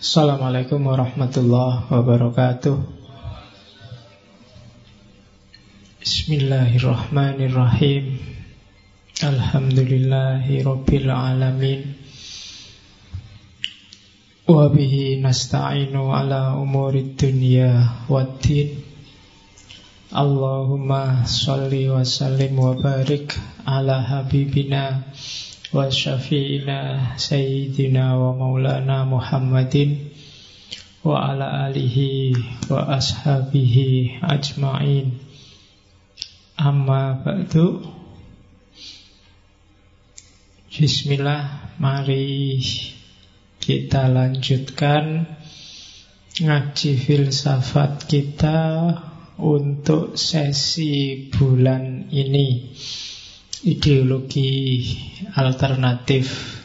Assalamualaikum warahmatullahi wabarakatuh. Bismillahirrahmanirrahim. Alhamdulillahirabbil alamin. Wa bihi nasta'inu ala umurid dunya waddin. Allahumma shalli wa sallim wa barik ala habibina wa syafi'ina sayyidina wa maulana Muhammadin wa ala alihi wa ashabihi ajma'in. Amma ba'du. Bismillah, mari kita lanjutkan ngaji filsafat kita untuk sesi bulan ini, ideologi alternatif.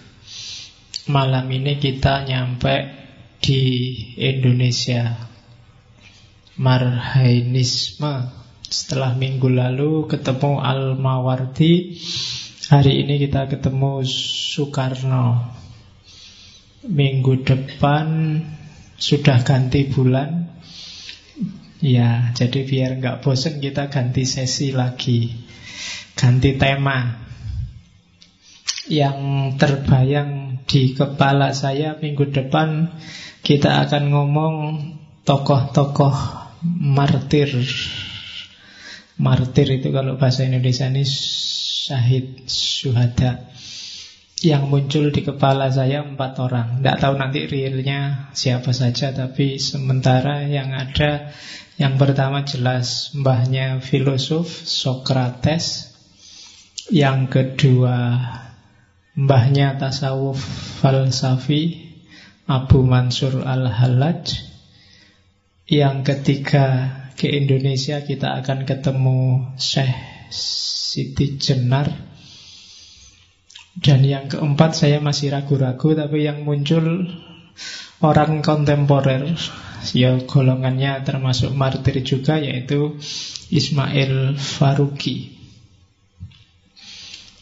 Malam ini kita nyampe di Indonesia, marhainisme. Setelah minggu lalu ketemu Al-Mawardi, hari ini kita ketemu Soekarno. Minggu depan sudah ganti bulan ya, jadi biar nggak bosen kita ganti sesi lagi, ganti tema. Yang terbayang di kepala saya minggu depan kita akan ngomong tokoh-tokoh martir. Martir itu kalau bahasa Indonesia ini syahid, syuhada. Yang muncul di kepala saya 4 orang. Nggak tahu nanti realnya siapa saja, tapi sementara yang ada, yang pertama jelas mbahnya filosof Sokrates. Yang kedua mbahnya tasawuf falsafi Abu Mansur Al-Hallaj. Yang ketiga ke Indonesia kita akan ketemu Syekh Siti Jenar. Dan yang keempat saya masih ragu-ragu, tapi yang muncul orang kontemporer, ya golongannya termasuk martir juga, yaitu Ismail Faruqi.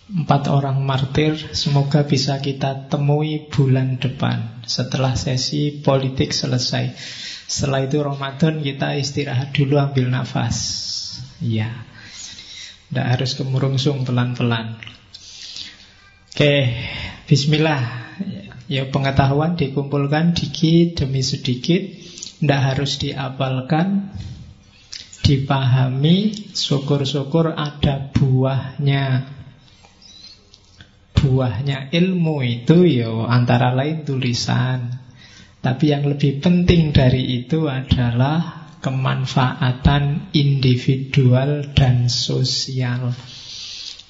4 orang martir, semoga bisa kita temui bulan depan setelah sesi politik selesai. Setelah itu Ramadan kita istirahat dulu, ambil nafas. Ya, tidak harus kemurungsung, pelan-pelan. Oke, bismillah. Ya, pengetahuan dikumpulkan dikit demi sedikit, tidak harus diapalkan, dipahami, syukur-syukur ada buahnya. Buahnya ilmu itu yo antara lain tulisan. Tapi yang lebih penting dari itu adalah kemanfaatan individual dan sosial.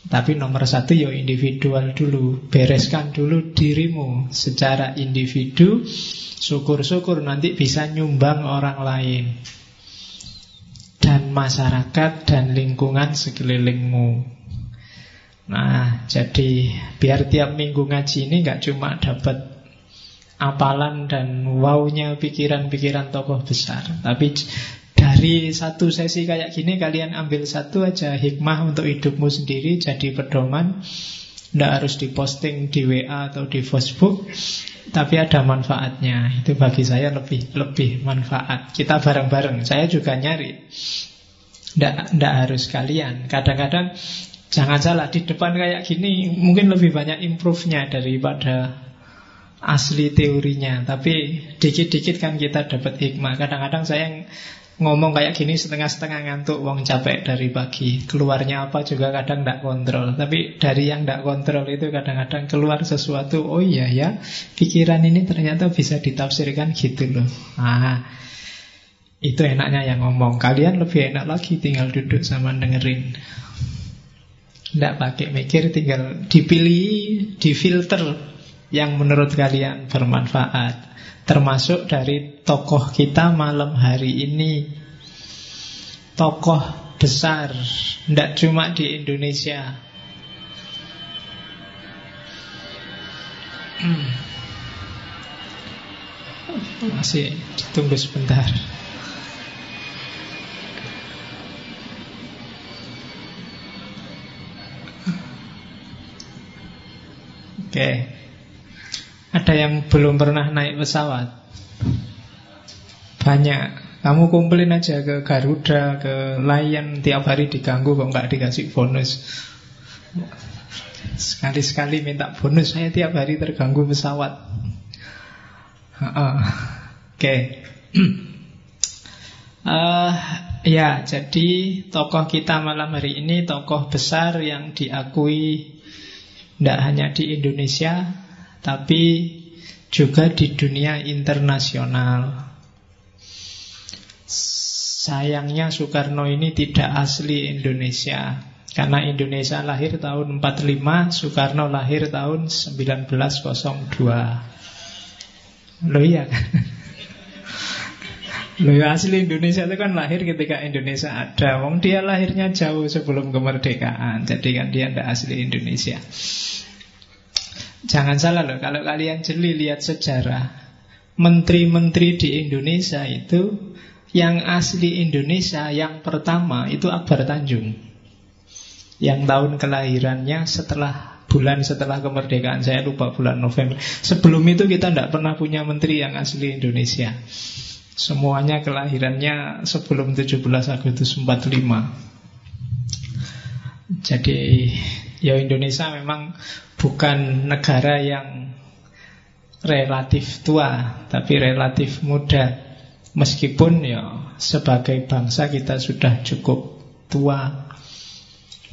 Tapi nomor satu yo individual dulu. Bereskan dulu dirimu secara individu. Syukur-syukur nanti bisa nyumbang orang lain dan masyarakat dan lingkungan sekelilingmu. Nah, jadi biar tiap minggu ngaji ini gak cuma dapat apalan dan wownya pikiran-pikiran tokoh besar, tapi dari satu sesi kayak gini kalian ambil satu aja hikmah untuk hidupmu sendiri, jadi pedoman. Nggak harus diposting di WA atau di Facebook, tapi ada manfaatnya. Itu bagi saya lebih manfaat. Kita bareng-bareng, saya juga nyari, nggak harus kalian. Kadang-kadang jangan salah, di depan kayak gini mungkin lebih banyak improve-nya daripada asli teorinya. Tapi dikit-dikit kan kita dapat hikmah. Kadang-kadang saya ngomong kayak gini setengah-setengah ngantuk, wong capek dari pagi. Keluarnya apa juga kadang tidak kontrol. Tapi dari yang tidak kontrol itu kadang-kadang keluar sesuatu. Oh iya ya, pikiran ini ternyata bisa ditafsirkan gitu loh. Nah, itu enaknya yang ngomong. Kalian lebih enak lagi tinggal duduk sama dengerin. Tidak pakai mikir, tinggal dipilih, difilter yang menurut kalian bermanfaat. Termasuk dari tokoh kita malam hari ini. Tokoh besar, tidak cuma di Indonesia. Masih ditunggu sebentar. Oke. Ada yang belum pernah naik pesawat? Banyak. Kamu komplain aja ke Garuda, ke Lion, tiap hari diganggu kok nggak dikasih bonus. Sekali-sekali minta bonus, saya tiap hari terganggu pesawat. Oke. Ya, jadi tokoh kita malam hari ini tokoh besar yang diakui tidak hanya di Indonesia, tapi juga di dunia internasional. Sayangnya Soekarno ini tidak asli Indonesia, karena Indonesia lahir tahun 45, Soekarno lahir tahun 1902. Loh iya kan? Loh, asli Indonesia itu kan lahir ketika Indonesia ada. Wong dia lahirnya jauh sebelum kemerdekaan. Jadi kan dia tidak asli Indonesia. Jangan salah loh, kalau kalian jeli lihat sejarah, menteri-menteri di Indonesia itu yang asli Indonesia yang pertama itu Akbar Tanjung, yang tahun kelahirannya setelah bulan setelah kemerdekaan. Saya lupa bulan November. Sebelum itu kita tidak pernah punya menteri yang asli Indonesia. Semuanya kelahirannya sebelum 17 Agustus 45. Jadi ya Indonesia memang bukan negara yang relatif tua, tapi relatif muda. Meskipun ya sebagai bangsa kita sudah cukup tua.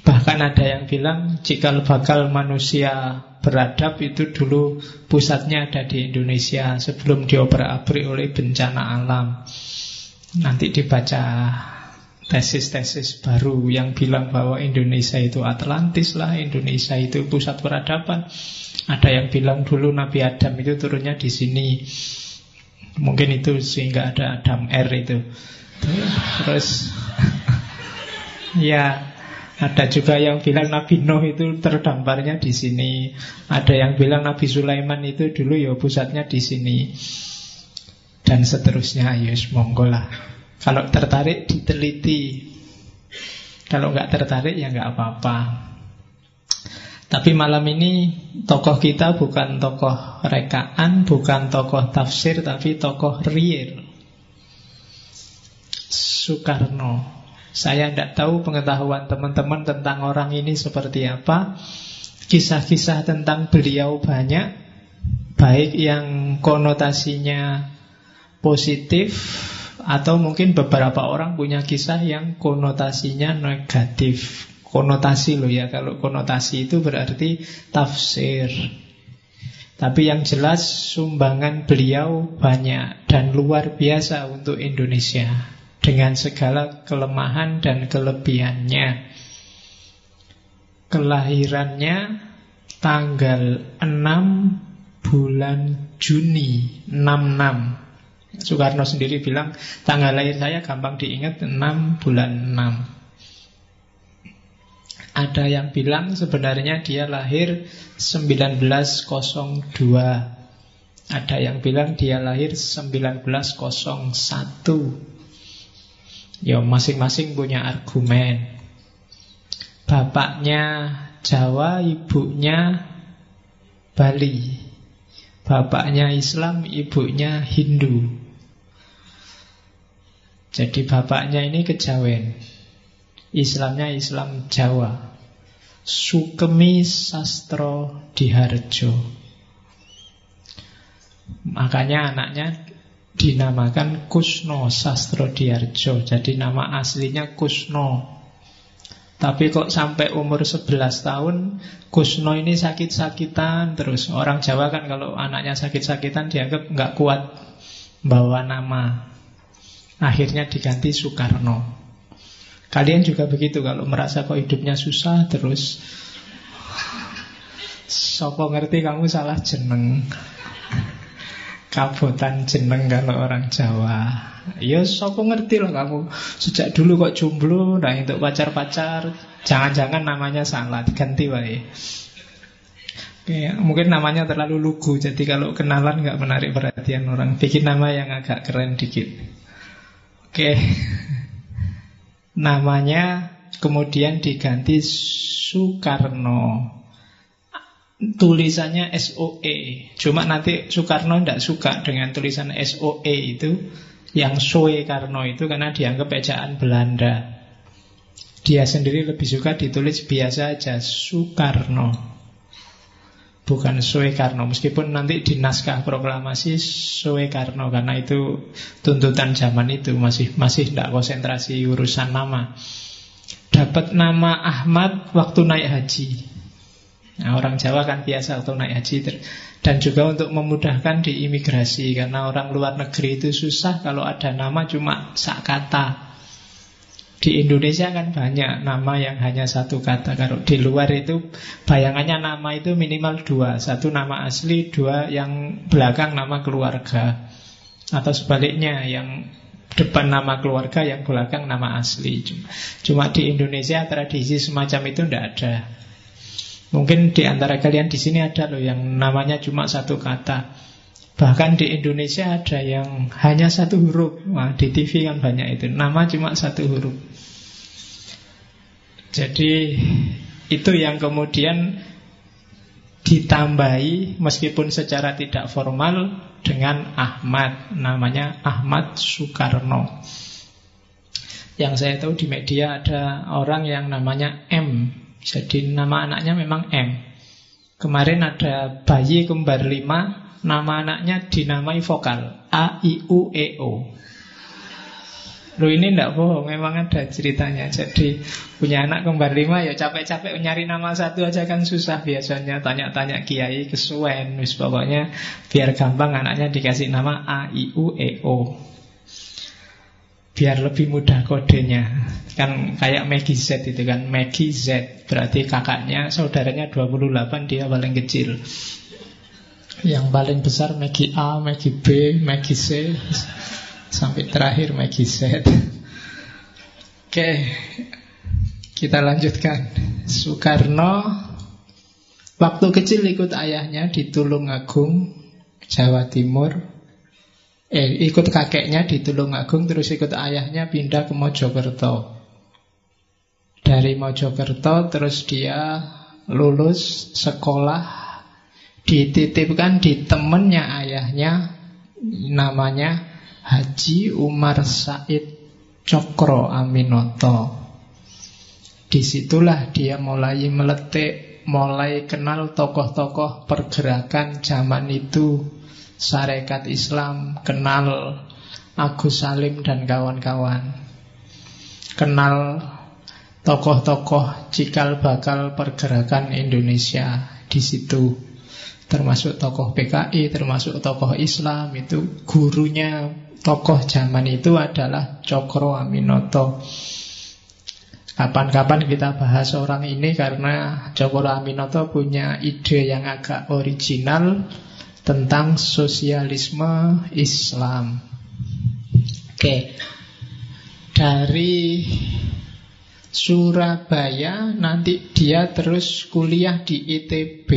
Bahkan ada yang bilang cikal bakal manusia beradab itu dulu pusatnya ada di Indonesia sebelum diobrak-abrik oleh bencana alam. Nanti dibaca tesis-tesis baru yang bilang bahwa Indonesia itu Atlantis lah, Indonesia itu pusat peradaban. Ada yang bilang dulu Nabi Adam itu turunnya di sini. Mungkin itu sehingga ada Adam R itu. Terus ya, ada juga yang bilang Nabi Nuh itu terdamparnya di sini. Ada yang bilang Nabi Sulaiman itu dulu ya pusatnya di sini. Dan seterusnya, yes, monggo lah. Kalau tertarik diteliti. Kalau nggak tertarik ya nggak apa-apa. Tapi malam ini tokoh kita bukan tokoh rekaan, bukan tokoh tafsir, tapi tokoh real. Soekarno. Saya tidak tahu pengetahuan teman-teman tentang orang ini seperti apa. Kisah-kisah tentang beliau banyak, baik yang konotasinya positif, atau mungkin beberapa orang punya kisah yang konotasinya negatif. Konotasi loh ya, kalau konotasi itu berarti tafsir. Tapi yang jelas sumbangan beliau banyak dan luar biasa untuk Indonesia, dengan segala kelemahan dan kelebihannya. Kelahirannya tanggal 6 bulan Juni 66. Soekarno sendiri bilang tanggal lahir saya gampang diingat, 6 bulan 6. Ada yang bilang sebenarnya dia lahir 1902. Ada yang bilang dia lahir 1901. Ya, masing-masing punya argumen. Bapaknya Jawa, ibunya Bali. Bapaknya Islam, ibunya Hindu. Jadi bapaknya ini Kejawen, Islamnya Islam Jawa. Sukemi Sastro Diharjo. Makanya anaknya dinamakan Kusno Sastro Diharjo. Jadi nama aslinya Kusno. Tapi kok sampai umur 11 tahun Kusno ini sakit-sakitan terus. Orang Jawa kan kalau anaknya sakit-sakitan dianggap nggak kuat bawa nama. Akhirnya diganti Soekarno. Kalian juga begitu, kalau merasa kok hidupnya susah terus, sopo ngerti kamu salah jeneng. Kabotan jeneng kalau orang Jawa. Ya sopo ngerti lah kamu. Sejak dulu kok jomblo, nah untuk pacar-pacar. Jangan-jangan namanya salah, diganti wae. Mungkin namanya terlalu lugu, jadi kalau kenalan nggak menarik perhatian orang. Bikin nama yang agak keren dikit. Oke. Namanya kemudian diganti Soekarno. Tulisannya SOE. Cuma nanti Soekarno tidak suka dengan tulisan SOE itu. Yang Soekarno itu karena dianggap ejaan Belanda. Dia sendiri lebih suka ditulis biasa aja, Soekarno, bukan Soekarno. Meskipun nanti di naskah proklamasi Soekarno, karena itu tuntutan zaman itu, masih tidak konsentrasi urusan nama. Dapat nama Ahmad waktu naik haji. Nah, orang Jawa kan biasa waktu naik haji. Dan juga untuk memudahkan di imigrasi, karena orang luar negeri itu susah kalau ada nama cuma sak kata. Di Indonesia kan banyak nama yang hanya satu kata. Kalau di luar itu bayangannya nama itu minimal dua. Satu nama asli, dua yang belakang nama keluarga. Atau sebaliknya, yang depan nama keluarga, yang belakang nama asli. Cuma di Indonesia tradisi semacam itu tidak ada. Mungkin di antara kalian di sini ada loh yang namanya cuma satu kata. Bahkan di Indonesia ada yang hanya satu huruf. Wah, di TV kan banyak itu. Nama cuma satu huruf. Jadi itu yang kemudian ditambahi meskipun secara tidak formal dengan Ahmad. Namanya Ahmad Soekarno. Yang saya tahu di media ada orang yang namanya M. Jadi nama anaknya memang M. Kemarin ada bayi kembar 5, nama anaknya dinamai vokal A-I-U-E-O. Loh, ini tidak bohong, memang ada ceritanya. Jadi punya anak kembar 5, ya capek-capek nyari nama satu aja kan susah biasanya. Tanya-tanya kiai kesuwen, pokoknya biar gampang anaknya dikasih nama A-I-U-E-O. Biar lebih mudah kodenya. Kan kayak Maggie Z itu kan, Maggie Z berarti kakaknya, saudaranya 28, dia paling kecil. Yang paling besar Maggie A, Maggie B, Maggie C, sampai terakhir Maggie Z. Oke, kita lanjutkan. Soekarno waktu kecil ikut ayahnya di Tulungagung, Jawa Timur. Ikut kakeknya di Tulungagung, terus ikut ayahnya pindah ke Mojokerto. Dari Mojokerto terus dia lulus sekolah, dititipkan di temennya ayahnya, namanya Haji Umar Said Cokro Aminoto. Disitulah dia mulai meletik, mulai kenal tokoh-tokoh pergerakan zaman itu, Sarekat Islam, kenal Agus Salim dan kawan-kawan, kenal tokoh-tokoh cikal bakal pergerakan Indonesia di situ, termasuk tokoh PKI, termasuk tokoh Islam. Itu gurunya tokoh zaman itu adalah Cokro Aminoto. Kapan-kapan kita bahas orang ini karena Cokro Aminoto punya ide yang agak original tentang sosialisme Islam. Oke. Dari Surabaya nanti dia terus kuliah di ITB.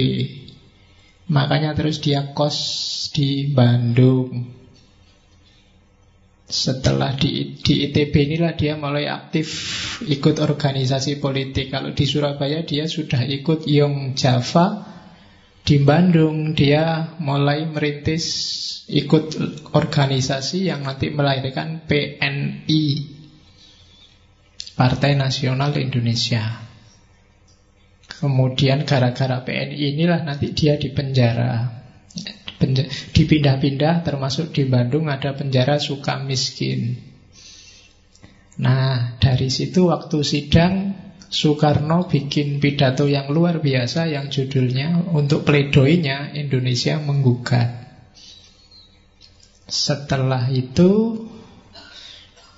Makanya terus dia kos di Bandung. Setelah di ITB inilah dia mulai aktif ikut organisasi politik. Kalau di Surabaya dia sudah ikut Young Java. Di Bandung dia mulai merintis ikut organisasi yang nanti melahirkan PNI, Partai Nasional Indonesia. Kemudian gara-gara PNI inilah nanti dia dipenjara, dipindah-pindah, termasuk di Bandung ada penjara Sukamiskin. Nah, dari situ waktu sidang Soekarno bikin pidato yang luar biasa yang judulnya, untuk pledoinya, Indonesia Menggugat. Setelah itu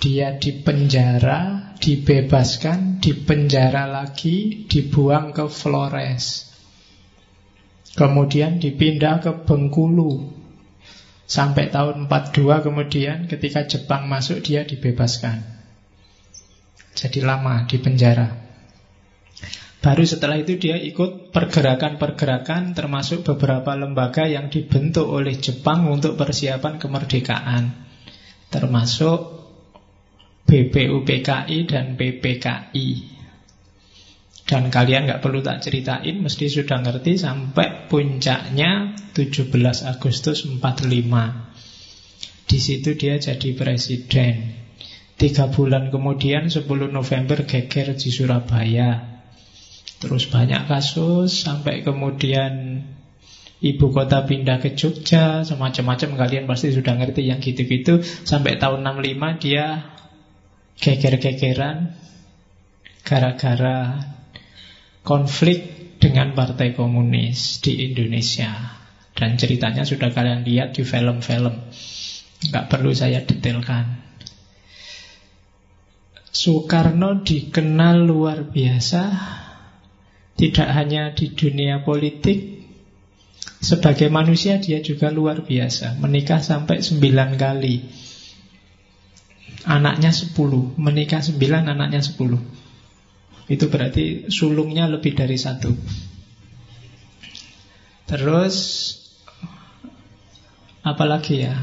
dia dipenjara, dibebaskan, dipenjara lagi, dibuang ke Flores. Kemudian dipindah ke Bengkulu. Sampai tahun 42 kemudian ketika Jepang masuk dia dibebaskan. Jadi lama dipenjara. Baru setelah itu dia ikut pergerakan-pergerakan, termasuk beberapa lembaga yang dibentuk oleh Jepang untuk persiapan kemerdekaan, termasuk BPUPKI dan PPKI. Dan kalian nggak perlu tak ceritain, mesti sudah ngerti. Sampai puncaknya 17 Agustus 45. Di Di situ dia jadi presiden. 3 bulan kemudian 10 November geger di Surabaya. Terus banyak kasus sampai kemudian ibu kota pindah ke Jogja, semacam-macam, kalian pasti sudah ngerti yang gitu-gitu. Sampai tahun 65 dia geger-gegeran gara-gara konflik dengan Partai Komunis di Indonesia. Dan ceritanya sudah kalian lihat di film-film, nggak perlu saya detailkan. Soekarno dikenal luar biasa, tidak hanya di dunia politik, sebagai manusia dia juga luar biasa. Menikah sampai 9 kali, anaknya 10. Menikah 9, anaknya 10. Itu berarti sulungnya lebih dari 1. Terus apalagi ya,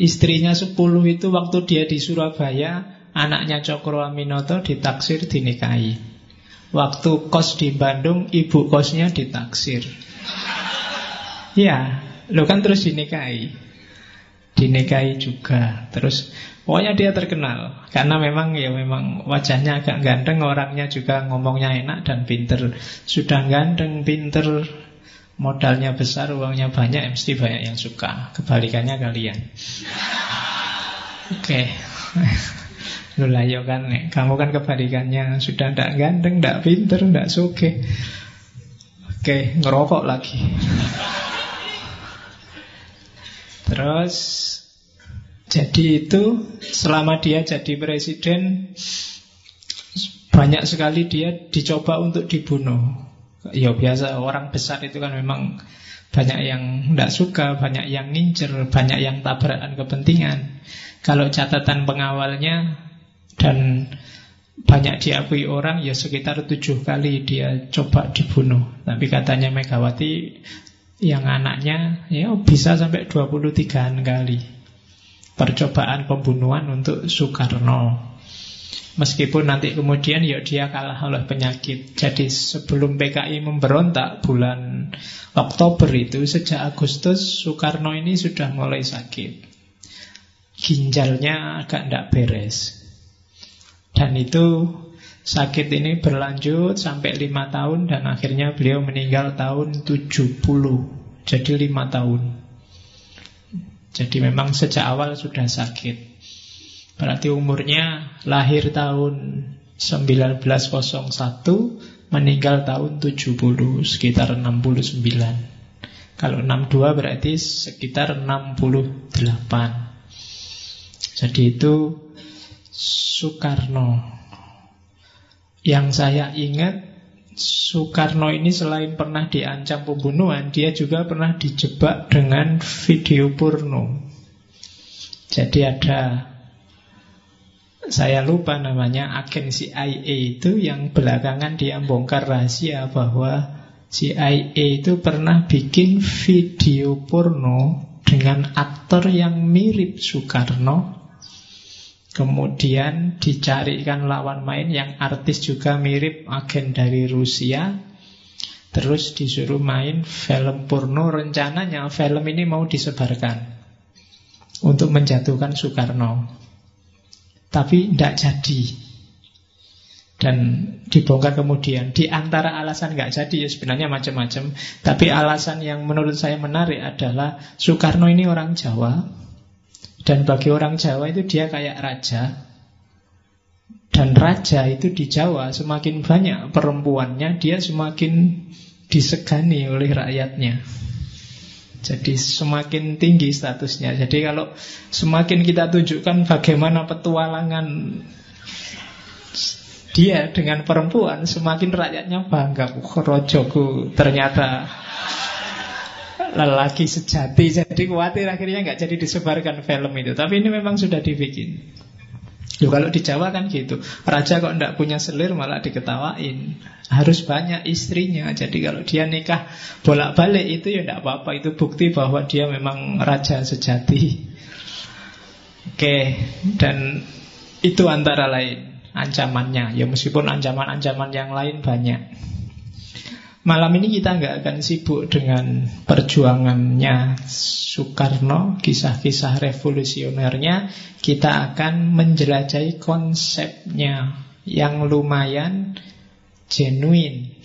istrinya 10 itu waktu dia di Surabaya, anaknya Cokro Aminoto ditaksir, dinikahi. Waktu kos di Bandung, ibu kosnya ditaksir. Ya, lo kan terus dinikahi. Dinikahi juga. Terus pokoknya dia terkenal karena memang wajahnya agak ganteng, orangnya juga ngomongnya enak dan pinter. Sudah ganteng, pinter, modalnya besar, uangnya banyak, mesti banyak yang suka. Kebalikannya kalian. Oke. Loh yo kan, kamu kan kebalikannya, sudah ndak ganteng, ndak pinter, ndak sugih. Oke, ngerokok lagi. Terus jadi itu selama dia jadi presiden, banyak sekali dia dicoba untuk dibunuh. Ya biasa, orang besar itu kan memang banyak yang tidak suka, banyak yang ngincer, banyak yang tabrakan kepentingan. Kalau catatan pengawalnya dan banyak diakui orang, ya sekitar 7 kali dia coba dibunuh. Tapi katanya Megawati yang anaknya ya bisa sampai 23-an kali percobaan pembunuhan untuk Soekarno. Meskipun nanti kemudian ya dia kalah oleh penyakit. Jadi sebelum PKI memberontak bulan Oktober itu, sejak Agustus Soekarno ini sudah mulai sakit. Ginjalnya agak tidak beres. Dan itu sakit ini berlanjut sampai 5 tahun dan akhirnya beliau meninggal tahun 70. Jadi 5 tahun. Jadi memang sejak awal sudah sakit. Berarti umurnya lahir tahun 1901, meninggal tahun 70, sekitar 69. Kalau 62 berarti sekitar 68. Jadi itu Soekarno. Yang saya ingat, Soekarno ini selain pernah diancam pembunuhan, dia juga pernah dijebak dengan video porno. Jadi ada, saya lupa namanya, agen CIA itu yang belakangan dia bongkar rahasia bahwa CIA itu pernah bikin video porno dengan aktor yang mirip Soekarno. Kemudian dicarikan lawan main yang artis juga mirip, agen dari Rusia. Terus disuruh main film porno. Rencananya film ini mau disebarkan untuk menjatuhkan Soekarno, tapi tidak jadi. Dan dibongkar kemudian. Di antara alasan tidak jadi, ya sebenarnya macam-macam, tapi alasan yang menurut saya menarik adalah Soekarno ini orang Jawa, dan bagi orang Jawa itu dia kayak raja. Dan raja itu di Jawa, semakin banyak perempuannya, dia semakin disegani oleh rakyatnya. Jadi semakin tinggi statusnya. Jadi kalau semakin kita tunjukkan bagaimana petualangan dia dengan perempuan, semakin rakyatnya bangga. Rojoku ternyata lelaki sejati. Jadi khawatir akhirnya nggak jadi disebarkan film itu. Tapi ini memang sudah dibikin. Loh, kalau di Jawa kan gitu. Raja kok enggak punya selir malah diketawain. Harus banyak istrinya. Jadi kalau dia nikah bolak-balik itu ya enggak apa-apa. Itu bukti bahwa dia memang raja sejati. Oke, dan itu antara lain ancamannya. Ya meskipun ancaman-ancaman yang lain banyak. Malam ini kita nggak akan sibuk dengan perjuangannya Soekarno, kisah-kisah revolusionernya. Kita akan menjelajahi konsepnya yang lumayan genuine,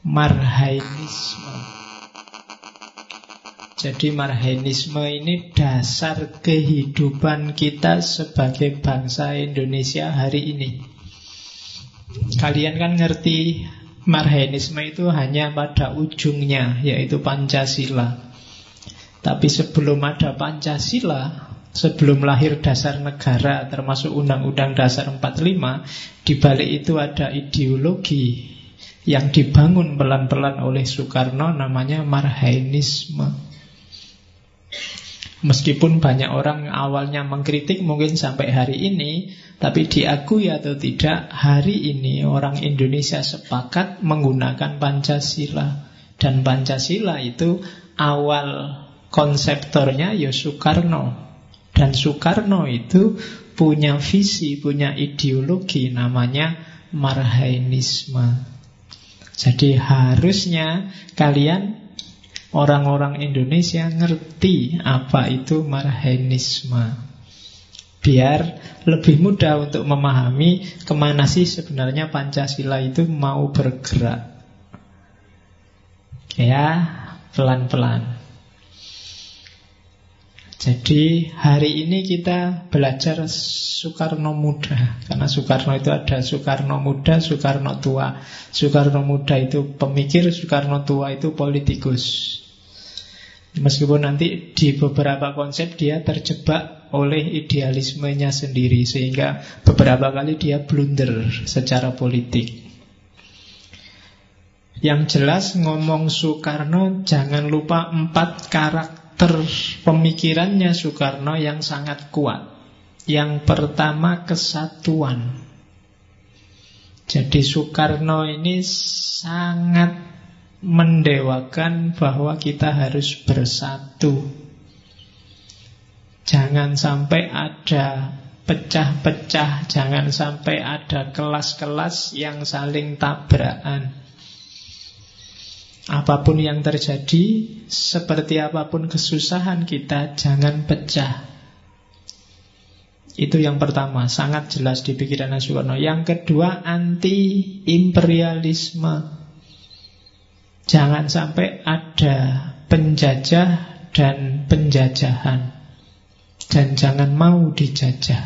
marhainisme. Jadi marhainisme ini dasar kehidupan kita sebagai bangsa Indonesia hari ini. Kalian kan ngerti marhainisme itu hanya pada ujungnya, yaitu Pancasila. Tapi sebelum ada Pancasila, sebelum lahir dasar negara, termasuk Undang-Undang Dasar 45, di balik itu ada ideologi yang dibangun pelan-pelan oleh Soekarno, namanya marhainisme. Meskipun banyak orang awalnya mengkritik mungkin sampai hari ini, tapi diakui atau tidak, hari ini orang Indonesia sepakat menggunakan Pancasila. Dan Pancasila itu awal konseptornya ya Soekarno. Dan Soekarno itu punya visi, punya ideologi namanya marhainisme. Jadi harusnya kalian orang-orang Indonesia ngerti apa itu marhainisme, biar lebih mudah untuk memahami kemana sih sebenarnya Pancasila itu mau bergerak. Ya, pelan-pelan. Jadi hari ini kita belajar Soekarno muda, karena Soekarno itu ada Soekarno muda, Soekarno tua. Soekarno muda itu pemikir, Soekarno tua itu politikus. Meskipun nanti di beberapa konsep dia terjebak oleh idealismenya sendiri, sehingga beberapa kali dia blunder secara politik. Yang jelas ngomong Soekarno, jangan lupa 4 karakter pemikirannya Soekarno yang sangat kuat. Yang pertama, kesatuan. Jadi Soekarno ini sangat mendewakan bahwa kita harus bersatu. Jangan sampai ada pecah-pecah, jangan sampai ada kelas-kelas yang saling tabrakan. Apapun yang terjadi, seperti apapun kesusahan kita, jangan pecah. Itu yang pertama, sangat jelas di pikiran Soekarno. Yang kedua, anti-imperialisme. Jangan sampai ada penjajah dan penjajahan, dan jangan mau dijajah.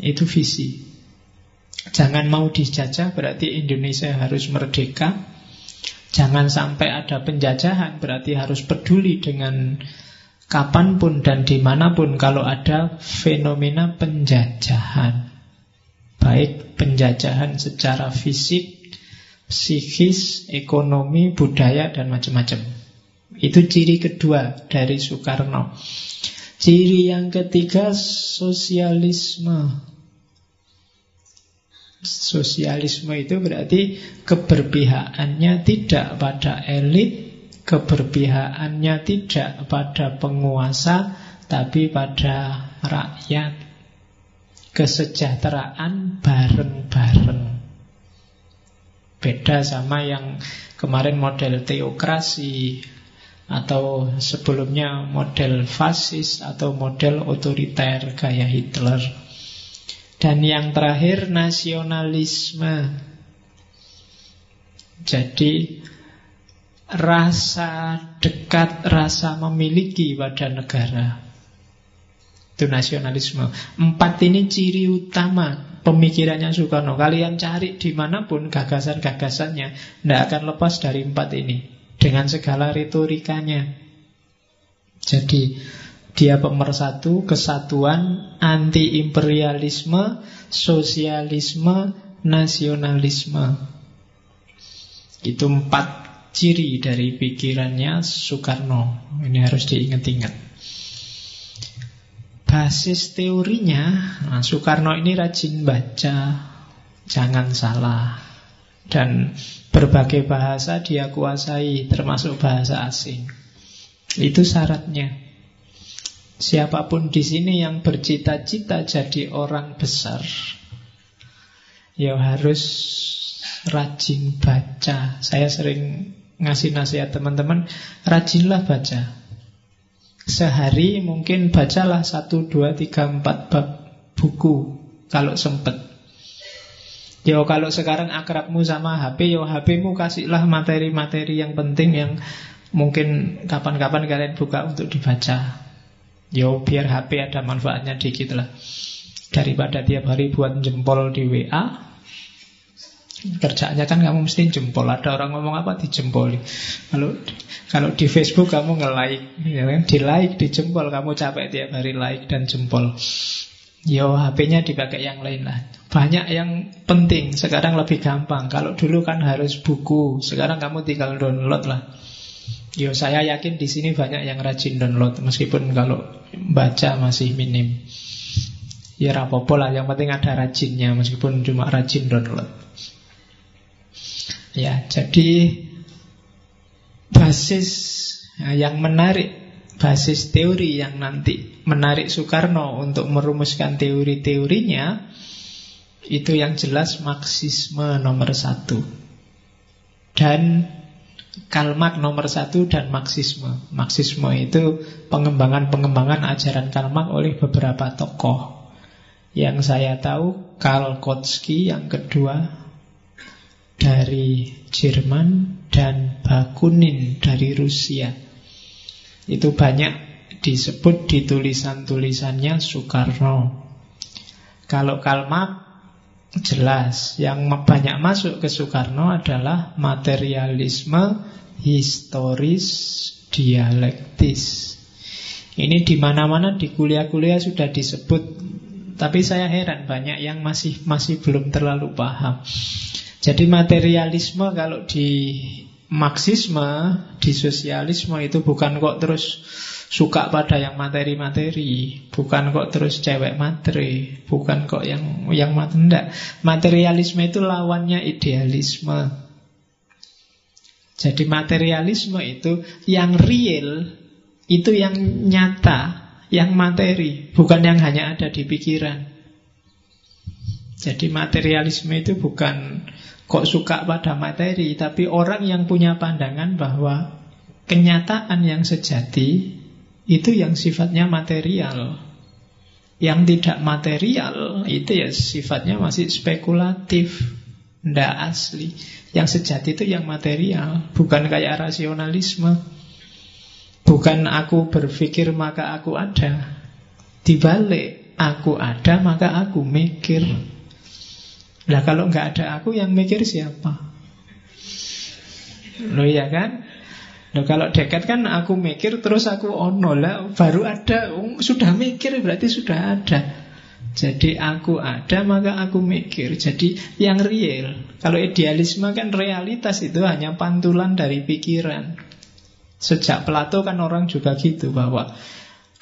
Itu visi. Jangan mau dijajah berarti Indonesia harus merdeka. Jangan sampai ada penjajahan berarti harus peduli dengan kapanpun dan dimanapun kalau ada fenomena penjajahan. Baik penjajahan secara fisik, psikis, ekonomi, budaya, dan macam-macam. Itu ciri kedua dari Soekarno. Ciri yang ketiga, sosialisme. Sosialisme itu berarti keberpihakannya tidak pada elit, keberpihakannya tidak pada penguasa, tapi pada rakyat. Kesejahteraan bareng-bareng. Beda sama yang kemarin model teokrasi, atau sebelumnya model fasis, atau model otoriter gaya Hitler. Dan yang terakhir, nasionalisme. Jadi rasa dekat, rasa memiliki pada negara, itu nasionalisme. 4 ini ciri utama pemikirannya Soekarno. Kalian cari dimanapun gagasan-gagasannya, tidak akan lepas dari 4 ini, dengan segala retorikanya. Jadi dia pemersatu, kesatuan, anti-imperialisme, sosialisme, nasionalisme. Itu 4 ciri dari pikirannya Soekarno. Ini harus diingat-ingat. Basis teorinya, nah Soekarno ini rajin baca, jangan salah. Dan berbagai bahasa dia kuasai, termasuk bahasa asing. Itu syaratnya. Siapapun di sini yang bercita-cita jadi orang besar, ya harus rajin baca. Saya sering ngasih nasihat teman-teman, rajinlah baca. Sehari mungkin bacalah 1, 2, 3, 4 bab buku kalau sempat. Yo kalau sekarang akrabmu sama HP, yo HPmu kasihlah materi-materi yang penting yang mungkin kapan-kapan kalian buka untuk dibaca. Yo biar HP ada manfaatnya dikit lah. Daripada tiap hari buat jempol di WA, kerjaannya kan kamu mesti jempol. Ada orang ngomong apa dijempoli. Kalau di Facebook kamu nge-like, ya kan? Di-like, dijempol, kamu capek tiap hari like dan jempol. Yo HP-nya dipakai yang lain lah. Banyak yang penting, sekarang lebih gampang. Kalau dulu kan harus buku, sekarang kamu tinggal download lah. Yo saya yakin di sini banyak yang rajin download, meskipun kalau baca masih minim. Ya rapopo lah, yang penting ada rajinnya, meskipun cuma rajin download. Ya, jadi basis yang menarik, basis teori yang nanti menarik Soekarno untuk merumuskan teori-teorinya, itu yang jelas Marxisme nomor 1, dan Karl Marx nomor 1 dan Marxisme. Marxisme itu pengembangan ajaran Karl Marx oleh beberapa tokoh. Yang saya tahu Karl Kautsky yang kedua dari Jerman dan Bakunin dari Rusia. Itu banyak disebut di tulisan-tulisannya Soekarno. Kalau Karl Marx jelas, yang banyak masuk ke Soekarno adalah materialisme historis dialektis. Ini di mana-mana di kuliah-kuliah sudah disebut, tapi saya heran banyak yang masih belum terlalu paham. Jadi materialisme kalau di Marxisme, di sosialisme itu bukan kok terus suka pada yang materi-materi, bukan kok terus cewek materi, bukan kok yang materi. Materialisme itu lawannya idealisme. Jadi materialisme itu yang real, itu yang nyata, yang materi, bukan yang hanya ada di pikiran. Jadi materialisme itu bukan kok suka pada materi, tapi orang yang punya pandangan bahwa kenyataan yang sejati itu yang sifatnya material. Yang tidak material itu ya sifatnya masih spekulatif, tidak asli. Yang sejati itu yang material, bukan kayak rasionalisme. Bukan aku berpikir maka aku ada. Dibalik, aku ada maka aku mikir. Nah kalau nggak ada aku yang mikir siapa? Loh ya kan? Loh kalau Descartes kan aku mikir terus aku ono lah, baru ada, sudah mikir berarti sudah ada. Jadi aku ada maka aku mikir. Jadi yang real. Kalau idealisme kan realitas itu hanya pantulan dari pikiran. Sejak Plato kan orang juga gitu bahwa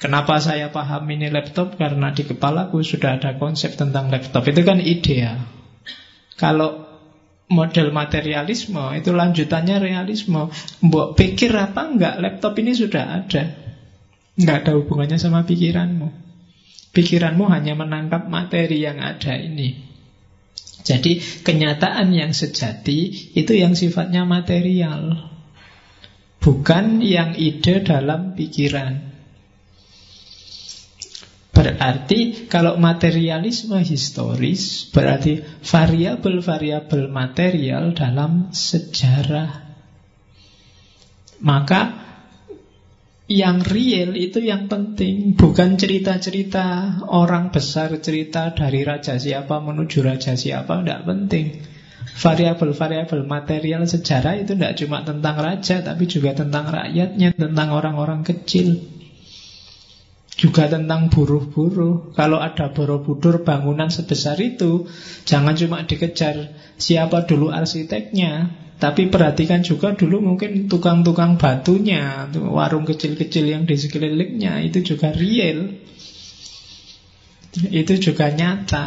kenapa saya paham ini laptop? Karena di kepalaku sudah ada konsep tentang laptop. Itu kan ideal. Kalau model materialisme itu lanjutannya realisme. Mbok pikir apa enggak, laptop ini sudah ada. Enggak ada hubungannya sama pikiranmu. Pikiranmu hanya menangkap materi yang ada ini. Jadi kenyataan yang sejati itu yang sifatnya material, bukan yang ide dalam pikiran. Berarti kalau materialisme historis berarti variabel-variabel material dalam sejarah. Maka yang real itu yang penting, bukan cerita-cerita orang besar, cerita dari raja siapa menuju raja siapa, tidak penting. Variabel-variabel material sejarah itu tidak cuma tentang raja, tapi juga tentang rakyatnya, tentang orang-orang kecil. Juga tentang buruh-buruh. Kalau ada Borobudur bangunan sebesar itu, jangan cuma dikejar siapa dulu arsiteknya, tapi perhatikan juga dulu mungkin tukang-tukang batunya, warung kecil-kecil yang di sekelilingnya. Itu juga real, itu juga nyata.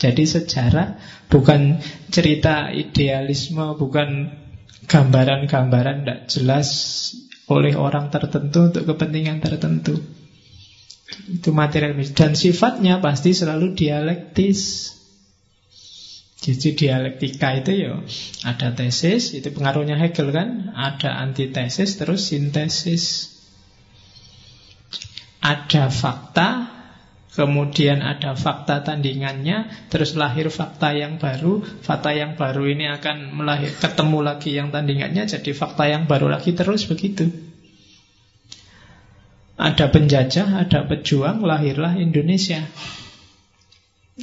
Jadi sejarah bukan cerita idealisme, bukan gambaran-gambaran tidak jelas oleh orang tertentu untuk kepentingan tertentu. Itu materialisme. Dan sifatnya pasti selalu dialektis. Sisi dialektika itu ya ada tesis, itu pengaruhnya Hegel kan, ada antitesis terus sintesis. Ada fakta, kemudian ada fakta tandingannya, terus lahir fakta yang baru. Fakta yang baru ini akan ketemu lagi yang tandingannya, jadi fakta yang baru lagi, terus begitu. Ada penjajah, ada pejuang, lahirlah Indonesia.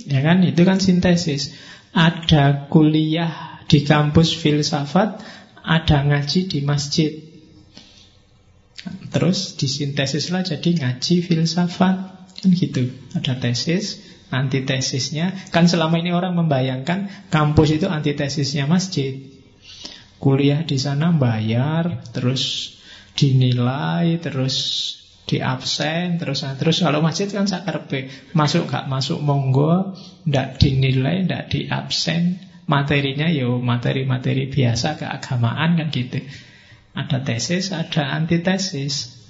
Ya kan, itu kan sintesis. Ada kuliah di kampus filsafat, ada ngaji di masjid. Terus disintesislah jadi ngaji filsafat. Kan gitu. Ada tesis, antitesisnya. Kan selama ini orang membayangkan kampus itu antitesisnya masjid. Kuliah di sana bayar, terus dinilai, terus di absen, terus kalau masjid kan sakarpe, masuk gak masuk monggo, ndak dinilai, ndak di absen, materinya yo materi-materi biasa keagamaan kan gitu. Ada tesis, ada antitesis.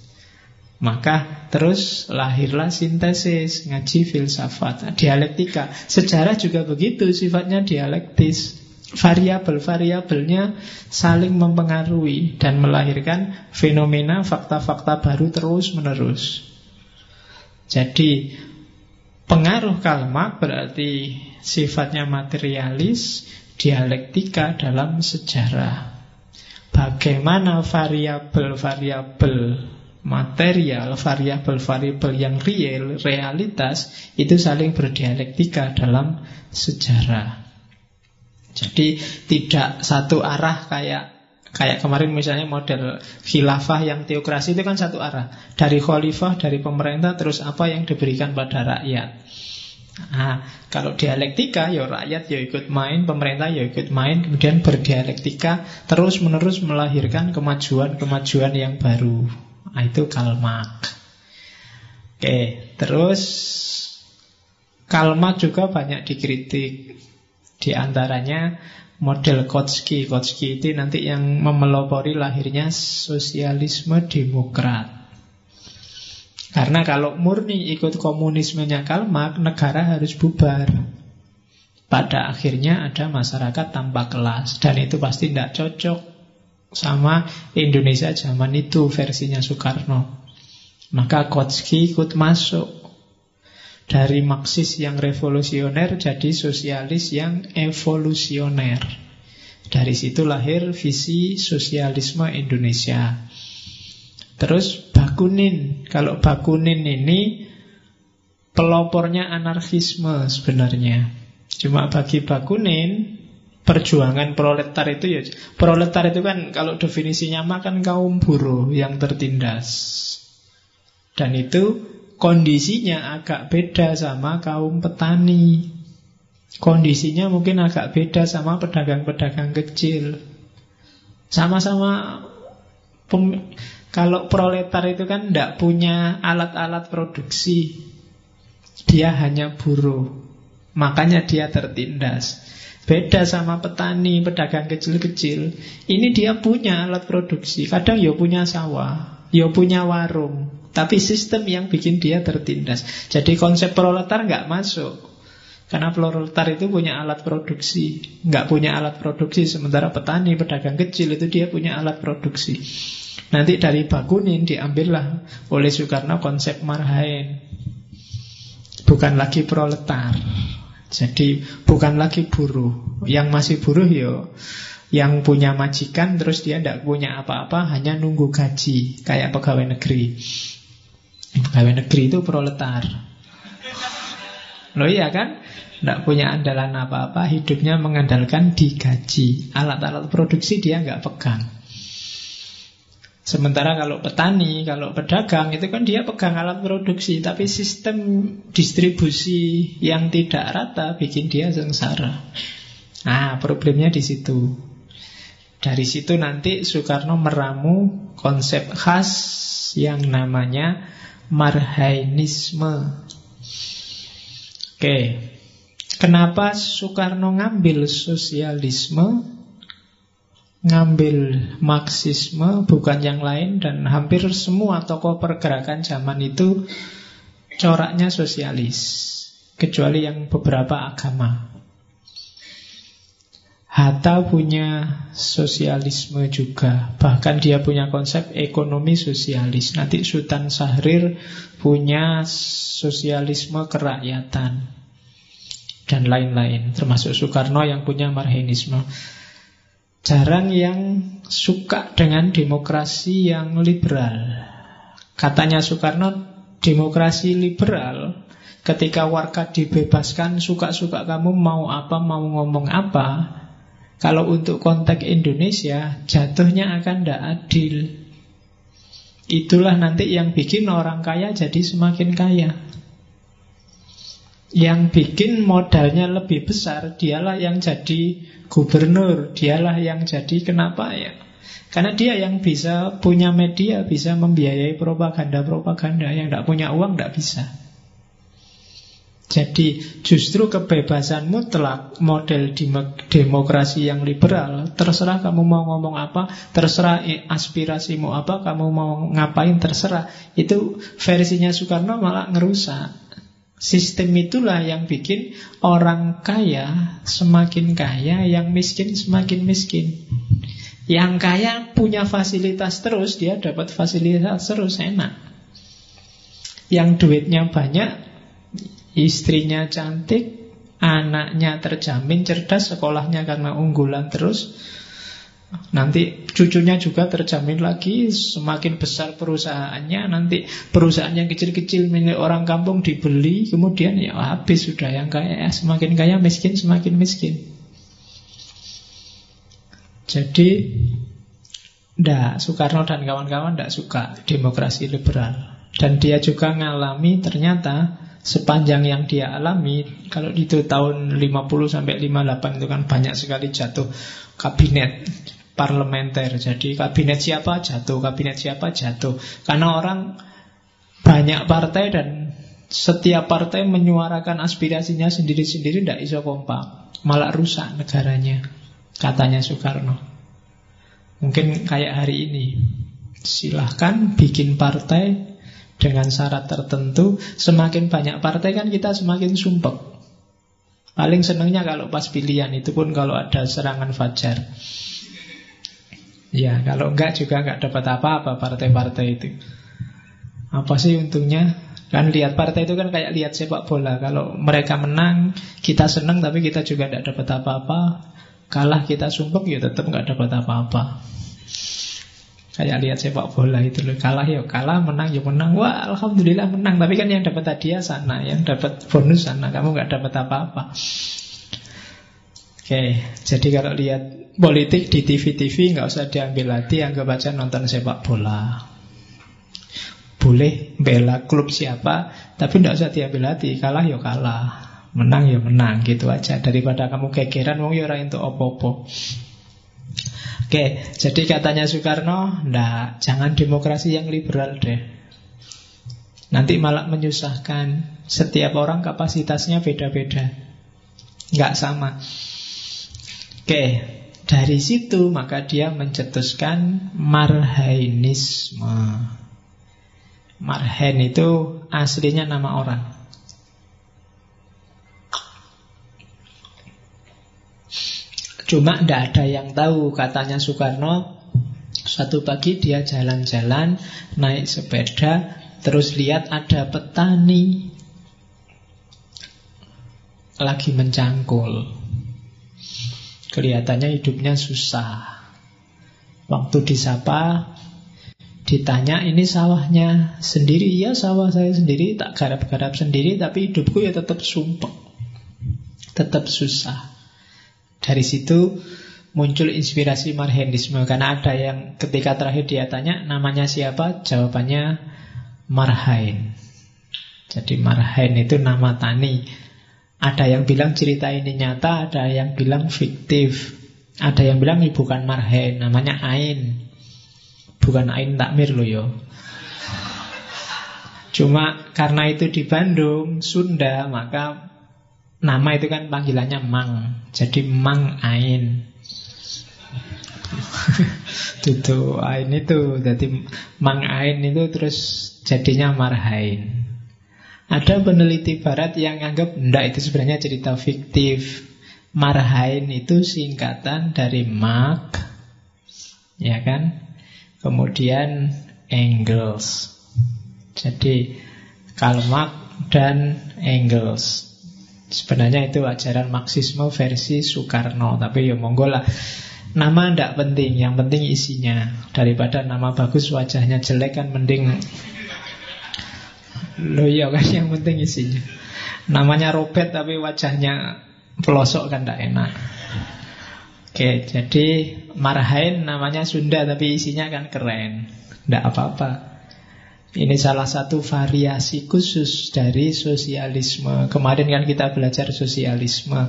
Maka terus lahirlah sintesis, ngaji filsafat, dialektika. Sejarah juga begitu, sifatnya dialektis. Variabel-variabelnya saling mempengaruhi dan melahirkan fenomena, fakta-fakta baru terus-menerus. Jadi pengaruh Karl Marx berarti sifatnya materialis, dialektika dalam sejarah. Bagaimana variabel-variabel material, variabel-variabel yang real, realitas, itu saling berdialektika dalam sejarah. Jadi tidak satu arah kayak kemarin misalnya model khilafah yang teokrasi itu kan satu arah. Dari khalifah, dari pemerintah, terus apa yang diberikan pada rakyat. Nah, kalau dialektika, ya rakyat ya ikut main, pemerintah ya ikut main, kemudian berdialektika terus-menerus melahirkan kemajuan-kemajuan yang baru. Nah, itu Karl Marx. Oke, terus Karl Marx juga banyak dikritik. Di antaranya model Kautsky. Kautsky itu nanti yang memelopori lahirnya sosialisme demokrat. Karena kalau murni ikut komunismenya Karl Marx, negara harus bubar. Pada akhirnya ada masyarakat tanpa kelas. Dan itu pasti tidak cocok sama Indonesia zaman itu versinya Soekarno. Maka Kautsky ikut masuk. Dari Marxis yang revolusioner jadi sosialis yang evolusioner. Dari situ lahir visi sosialisme Indonesia. Terus Bakunin. Kalau Bakunin ini pelopornya anarkisme sebenarnya. Cuma bagi Bakunin, perjuangan proletar itu ya. Proletar itu kan kalau definisinya makan kaum buruh yang tertindas. Dan itu kondisinya agak beda sama kaum petani. Kondisinya mungkin agak beda sama pedagang-pedagang kecil. Sama-sama kalau proletar itu kan tidak punya alat-alat produksi. Dia hanya buruh. Makanya dia tertindas. Beda sama petani, pedagang kecil-kecil. Ini dia punya alat produksi. Kadang ya punya sawah, ya punya warung. Tapi sistem yang bikin dia tertindas. Jadi konsep proletar nggak masuk. Karena proletar itu punya alat produksi. Nggak punya alat produksi. Sementara petani, pedagang kecil itu dia punya alat produksi. Nanti dari Bakunin diambillah oleh Soekarno konsep Marhaen. Bukan lagi proletar. Jadi bukan lagi buruh. Yang masih buruh yo, yang punya majikan terus dia tidak punya apa-apa, hanya nunggu gaji kayak pegawai negeri. Pegawai negeri itu proletar. Loh iya kan? Tidak punya andalan apa-apa, hidupnya mengandalkan digaji. Alat-alat produksi dia nggak pegang. Sementara kalau petani, kalau pedagang itu kan dia pegang alat produksi, tapi sistem distribusi yang tidak rata bikin dia sengsara. Nah, problemnya di situ. Dari situ nanti Soekarno meramu konsep khas yang namanya Marhaenisme. Oke, kenapa Soekarno ngambil sosialisme, ngambil Marxisme, bukan yang lain, dan hampir semua tokoh pergerakan zaman itu coraknya sosialis, kecuali yang beberapa agama. Hatta punya sosialisme juga. Bahkan dia punya konsep ekonomi sosialis. Nanti Sultan Syahrir punya sosialisme kerakyatan dan lain-lain. Termasuk Soekarno yang punya marhenisme. Jarang yang suka dengan demokrasi yang liberal. Katanya Soekarno, demokrasi liberal ketika warga dibebaskan suka-suka kamu mau apa, mau ngomong apa. Kalau untuk konteks Indonesia, jatuhnya akan tidak adil. Itulah nanti yang bikin orang kaya jadi semakin kaya. Yang bikin modalnya lebih besar, dialah yang jadi gubernur, dialah yang jadi kenapa ya? Karena dia yang bisa punya media, bisa membiayai propaganda-propaganda. Yang tidak punya uang tidak bisa. Jadi justru kebebasan mutlak model demokrasi yang liberal, terserah kamu mau ngomong apa, terserah aspirasimu apa, kamu mau ngapain terserah. Itu versinya Soekarno malah ngerusak. Sistem itulah yang bikin orang kaya semakin kaya, yang miskin semakin miskin. Yang kaya punya fasilitas terus, dia dapat fasilitas terus, enak. Yang duitnya banyak, istrinya cantik, anaknya terjamin cerdas, sekolahnya karena unggulan terus. Nanti cucunya juga terjamin lagi, semakin besar perusahaannya. Nanti perusahaan yang kecil-kecil milik orang kampung dibeli, kemudian ya habis sudah. Yang kaya semakin kaya, miskin semakin miskin. Jadi Soekarno dan kawan-kawan tidak suka demokrasi liberal. Dan dia juga ngalami ternyata sepanjang yang dia alami, kalau itu tahun 50 sampai 58 itu kan banyak sekali jatuh kabinet parlementer. Jadi kabinet siapa jatuh, kabinet siapa jatuh. Karena orang banyak partai dan setiap partai menyuarakan aspirasinya sendiri-sendiri, tidak iso kompak, malah rusak negaranya, katanya Soekarno. Mungkin kayak hari ini, silahkan bikin partai dengan syarat tertentu. Semakin banyak partai kan kita semakin sumpek. Paling senangnya kalau pas pilihan, itu pun kalau ada serangan fajar. Ya kalau enggak juga enggak dapat apa-apa partai-partai itu. Apa sih untungnya? Kan lihat partai itu kan kayak lihat sepak bola. Kalau mereka menang kita senang, tapi kita juga enggak dapat apa-apa. Kalah kita sumpek, ya tetap enggak dapat apa-apa. Kayak lihat sepak bola itu loh, kalah ya kalah, menang ya menang, wah alhamdulillah menang, tapi kan yang dapat hadiah sana, yang dapat bonus sana, kamu nggak dapat apa-apa. Oke, jadi kalau lihat politik di TV-TV nggak usah diambil hati, anggap aja nonton sepak bola. Boleh bela klub siapa, tapi nggak usah diambil hati, kalah ya kalah, menang ya menang, gitu aja, daripada kamu kegeran wong ya ora entuk apa-apa. Oke, jadi katanya Soekarno, ndak, jangan demokrasi yang liberal deh. Nanti malah menyusahkan. Setiap orang kapasitasnya beda-beda, nggak sama. Oke, dari situ maka dia mencetuskan marhenisme. Marhen itu aslinya nama orang. Cuma tidak ada yang tahu, katanya Soekarno. Suatu pagi dia jalan-jalan, naik sepeda, terus lihat ada petani lagi mencangkul. Kelihatannya hidupnya susah. Waktu disapa, ditanya, ini sawahnya sendiri? Iya, sawah saya sendiri, tak garap-garap sendiri, tapi hidupku ya tetap sumpek, tetap susah. Dari situ muncul inspirasi marhenisme. Karena ada yang ketika terakhir dia tanya namanya siapa, jawabannya Marhain. Jadi Marhain itu nama tani. Ada yang bilang cerita ini nyata, ada yang bilang fiktif, ada yang bilang bukan Marhain, namanya Ain. Bukan Ain Takmir loh yo. Cuma karena itu di Bandung, Sunda, maka nama itu kan panggilannya Mang. Jadi Mang Ain. Tutu Ain itu. Jadi Mang Ain itu terus jadinya Marhain. Ada peneliti barat yang anggap enggak, itu sebenarnya cerita fiktif. Marhain itu singkatan dari Mark, ya kan? Kemudian Engels. Jadi Karl Marx dan Engels. Sebenarnya itu ajaran Marxisme versi Soekarno, tapi ya monggo lah. Nama tidak penting, yang penting isinya. Daripada nama bagus wajahnya jelek kan mending lo ya kan, yang penting isinya. Namanya Robert tapi wajahnya pelosok kan tidak enak. Oke, jadi Marhain namanya Sunda tapi isinya kan keren. Tidak apa-apa. Ini salah satu variasi khusus dari sosialisme. Kemarin kan kita belajar sosialisme.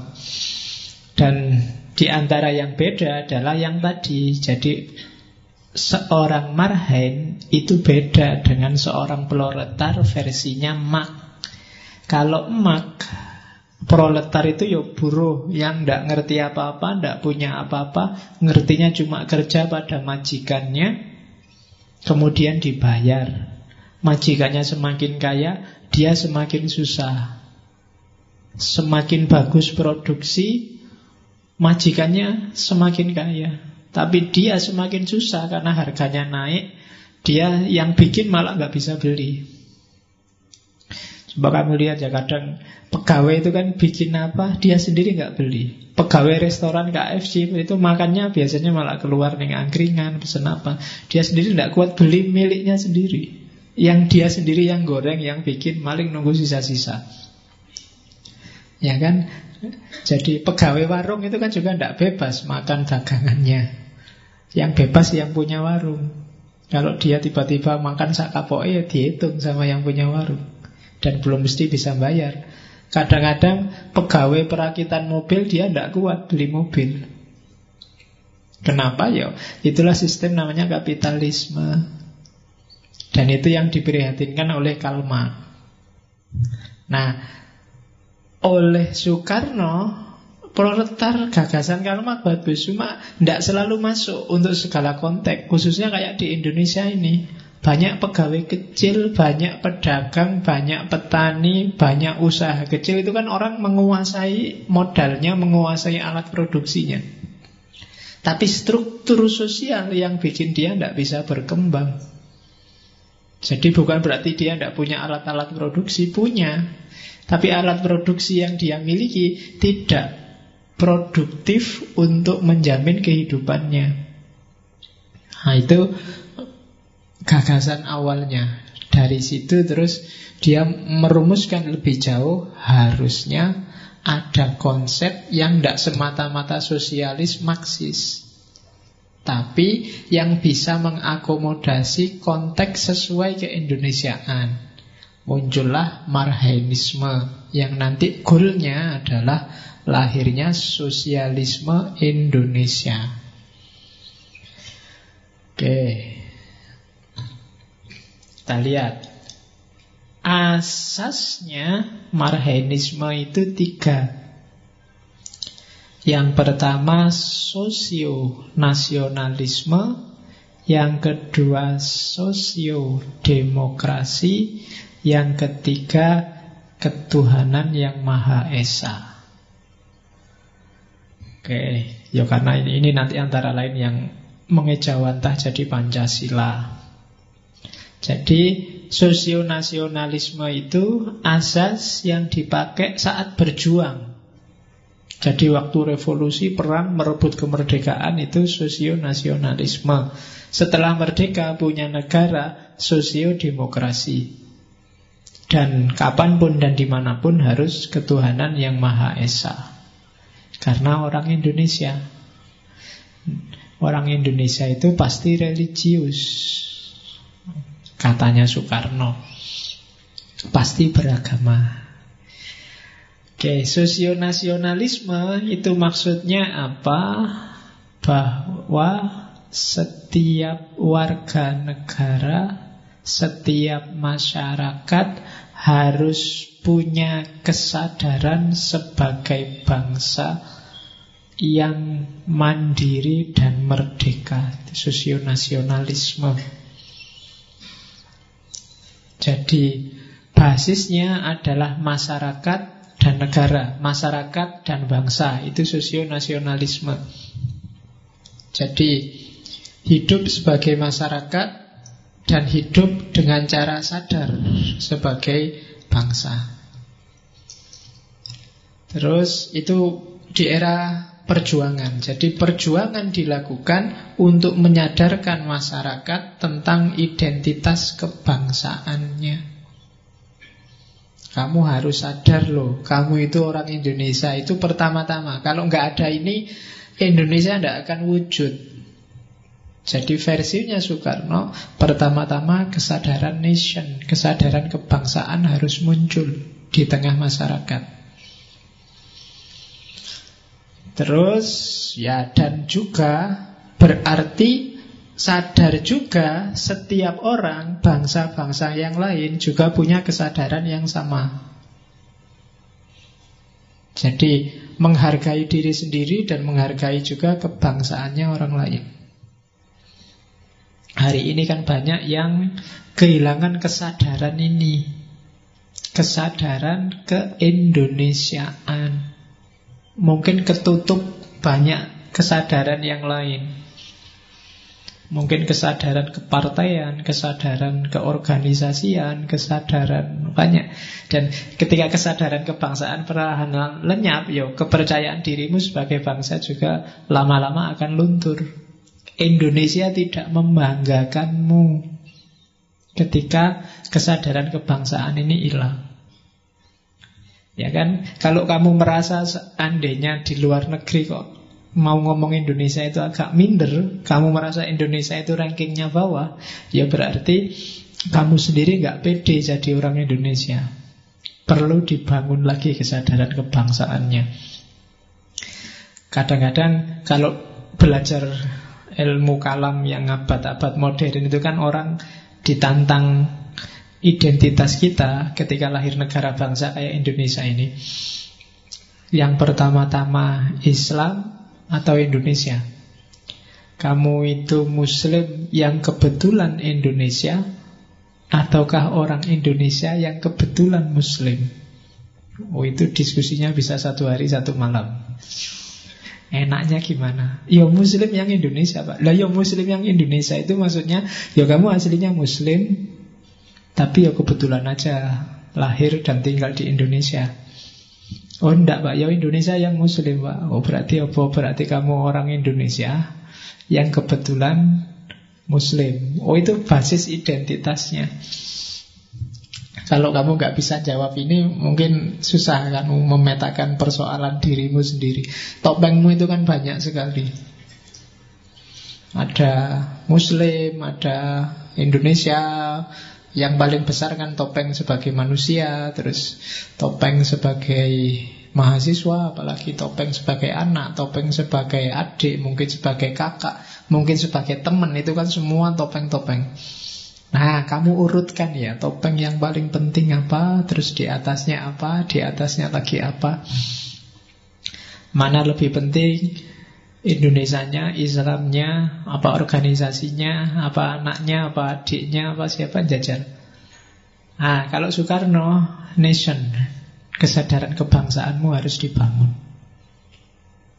Dan di antara yang beda adalah yang tadi. Jadi seorang Marhain itu beda dengan seorang proletar versinya Marx. Kalau Marx, proletar itu ya buruh yang tidak ngerti apa-apa, tidak punya apa-apa, ngertinya cuma kerja pada majikannya, kemudian dibayar. Majikannya semakin kaya, dia semakin susah. Semakin bagus produksi, majikannya semakin kaya, tapi dia semakin susah karena harganya naik. Dia yang bikin malah nggak bisa beli. Coba kamu lihat ya, kadang pegawai itu kan bikin apa, dia sendiri nggak beli. Pegawai restoran KFC itu makannya biasanya malah keluar nih angkringan, pesen apa. Dia sendiri nggak kuat beli miliknya sendiri. Yang dia sendiri yang goreng, yang bikin, maling nunggu sisa-sisa. Ya kan? Jadi pegawai warung itu kan juga tidak bebas makan dagangannya. Yang bebas yang punya warung. Kalau dia tiba-tiba makan sakapoke ya dihitung sama yang punya warung. Dan belum mesti bisa bayar. Kadang-kadang pegawai perakitan mobil dia tidak kuat beli mobil. Kenapa ya? Itulah sistem namanya kapitalisme. Dan itu yang diprihatinkan oleh Karl Marx. Nah, oleh Soekarno, proletar gagasan Karl Marx bagus, cuma tidak selalu masuk untuk segala konteks. Khususnya kayak di Indonesia ini, banyak pegawai kecil, banyak pedagang, banyak petani, banyak usaha kecil. Itu kan orang menguasai modalnya, menguasai alat produksinya. Tapi struktur sosial yang bikin dia tidak bisa berkembang. Jadi bukan berarti dia tidak punya alat-alat produksi, punya. Tapi alat produksi yang dia miliki tidak produktif untuk menjamin kehidupannya. Nah, itu gagasan awalnya. Dari situ terus dia merumuskan lebih jauh, harusnya ada konsep yang tidak semata-mata sosialis Marxis, tapi yang bisa mengakomodasi konteks sesuai keindonesiaan. Muncullah marhainisme yang nanti goalnya adalah lahirnya sosialisme Indonesia. Oke, kita lihat asasnya marhainisme itu 3. Yang pertama sosionasionalisme, yang kedua sosiodemokrasi, yang ketiga, ketuhanan yang Maha Esa. Oke, ya karena ini nanti antara lain yang mengejawantah jadi Pancasila. Jadi, sosionasionalisme itu asas yang dipakai saat berjuang. Jadi, waktu revolusi, perang, merebut kemerdekaan itu sosionasionalisme. Setelah merdeka, punya negara, sosiodemokrasi. Dan kapanpun dan dimanapun harus ketuhanan yang Maha Esa. Karena orang Indonesia. Orang Indonesia itu pasti religius. Katanya Soekarno. Pasti beragama. Oke, sosionasionalisme itu maksudnya apa? Bahwa setiap warga negara, setiap masyarakat harus punya kesadaran sebagai bangsa yang mandiri dan merdeka. Sosionasionalisme. Jadi basisnya adalah masyarakat dan negara, masyarakat dan bangsa. Itu sosionasionalisme. Jadi hidup sebagai masyarakat dan hidup dengan cara sadar sebagai bangsa. Terus itu di era perjuangan. Jadi perjuangan dilakukan untuk menyadarkan masyarakat tentang identitas kebangsaannya. Kamu harus sadar loh, kamu itu orang Indonesia. Itu pertama-tama. Kalau nggak ada ini, Indonesia nggak akan wujud. Jadi versinya Soekarno, pertama-tama kesadaran nation, kesadaran kebangsaan harus muncul di tengah masyarakat. Terus ya, dan juga berarti sadar juga setiap orang, bangsa-bangsa yang lain juga punya kesadaran yang sama. Jadi menghargai diri sendiri dan menghargai juga kebangsaannya orang lain. Hari ini kan banyak yang kehilangan kesadaran ini, kesadaran keindonesiaan. Mungkin ketutup banyak kesadaran yang lain. Mungkin kesadaran kepartaian, kesadaran keorganisasian, kesadaran banyak. Dan ketika kesadaran kebangsaan perlahan lenyap, yo, kepercayaan dirimu sebagai bangsa juga lama-lama akan luntur. Indonesia tidak membanggakanmu ketika kesadaran kebangsaan ini hilang. Ya kan, kalau kamu merasa seandainya di luar negeri kok mau ngomong Indonesia itu agak minder, kamu merasa Indonesia itu rankingnya bawah, ya berarti kamu sendiri nggak pede jadi orang Indonesia. Perlu dibangun lagi kesadaran kebangsaannya. Kadang-kadang kalau belajar ilmu kalam yang abad-abad modern itu kan orang ditantang identitas kita ketika lahir negara bangsa kayak Indonesia ini. Yang pertama-tama Islam atau Indonesia? Kamu itu Muslim yang kebetulan Indonesia, ataukah orang Indonesia yang kebetulan Muslim? Oh, itu diskusinya bisa satu hari satu malam. Enaknya gimana? Ya Muslim yang Indonesia, Pak. Lah ya Muslim yang Indonesia itu maksudnya ya kamu aslinya Muslim, tapi ya kebetulan aja lahir dan tinggal di Indonesia. Oh enggak Pak, ya Indonesia yang Muslim Pak. Oh berarti apa? Berarti kamu orang Indonesia yang kebetulan Muslim. Oh itu basis identitasnya. Kalau kamu nggak bisa jawab ini, mungkin susah kamu memetakan persoalan dirimu sendiri. Topengmu itu kan banyak sekali. Ada Muslim, ada Indonesia. Yang paling besar kan topeng sebagai manusia, terus topeng sebagai mahasiswa, apalagi topeng sebagai anak, topeng sebagai adik, mungkin sebagai kakak, mungkin sebagai teman, itu kan semua topeng-topeng. Nah, kamu urutkan ya, topeng yang paling penting apa, terus di atasnya lagi apa. Mana lebih penting? Indonesianya, Islamnya, apa organisasinya, apa anaknya, apa adiknya, apa siapa jajar. Ah, kalau Soekarno, nation, kesadaran kebangsaanmu harus dibangun.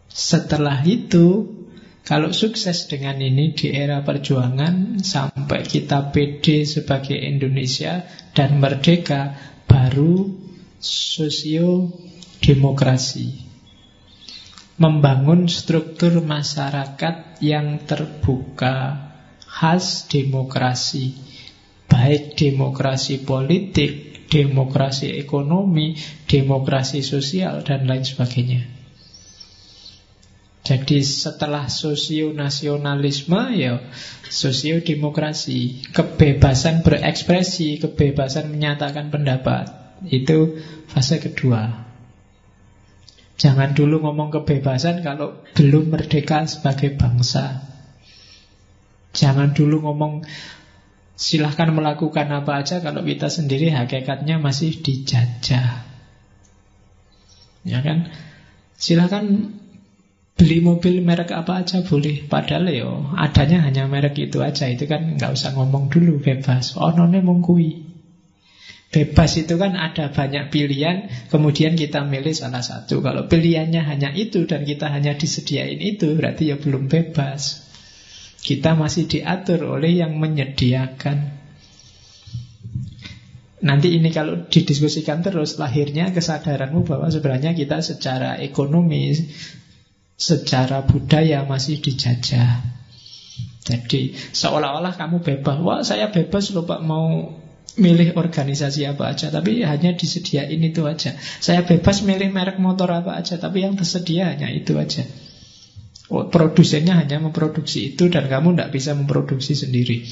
Setelah itu, kalau sukses dengan ini di era perjuangan sampai kita pede sebagai Indonesia dan merdeka, baru sosiodemokrasi. Membangun struktur masyarakat yang terbuka khas demokrasi, baik demokrasi politik, demokrasi ekonomi, demokrasi sosial, dan lain sebagainya. Jadi setelah sosionasionalisme, ya sosiodemokrasi, kebebasan berekspresi, kebebasan menyatakan pendapat, itu fase kedua. Jangan dulu ngomong kebebasan kalau belum merdeka sebagai bangsa. Jangan dulu ngomong silahkan melakukan apa aja kalau kita sendiri hakikatnya masih dijajah. Ya kan? Silahkan beli mobil merek apa aja boleh. Padahal ya adanya hanya merek itu aja. Itu kan nggak usah ngomong dulu bebas. Onone mongkui. Bebas itu kan ada banyak pilihan, kemudian kita milih salah satu. Kalau pilihannya hanya itu dan kita hanya disediain itu, berarti ya belum bebas. Kita masih diatur oleh yang menyediakan. Nanti ini kalau didiskusikan terus, lahirnya kesadaranmu bahwa sebenarnya kita secara ekonomi, secara budaya masih dijajah. Jadi seolah-olah kamu bebas. Wah, saya bebas loh Pak, mau milih organisasi apa aja, tapi hanya disediain itu aja. Saya bebas milih merek motor apa aja, tapi yang tersedia hanya itu aja. Oh, produsennya hanya memproduksi itu dan kamu tidak bisa memproduksi sendiri.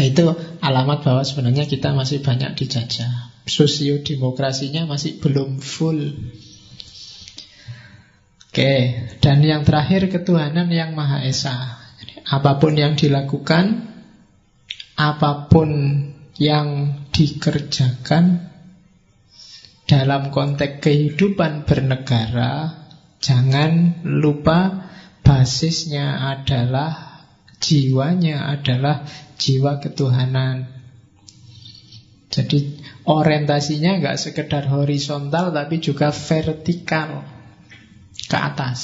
Itu alamat bahwa sebenarnya kita masih banyak dijajah. Sosiodemokrasinya masih belum full. Oke, dan yang terakhir, ketuhanan yang Maha Esa. Apapun yang dilakukan, apapun yang dikerjakan dalam konteks kehidupan bernegara, jangan lupa basisnya adalah, jiwanya adalah jiwa ketuhanan. Jadi orientasinya nggak sekedar horizontal, tapi juga vertikal, ke atas.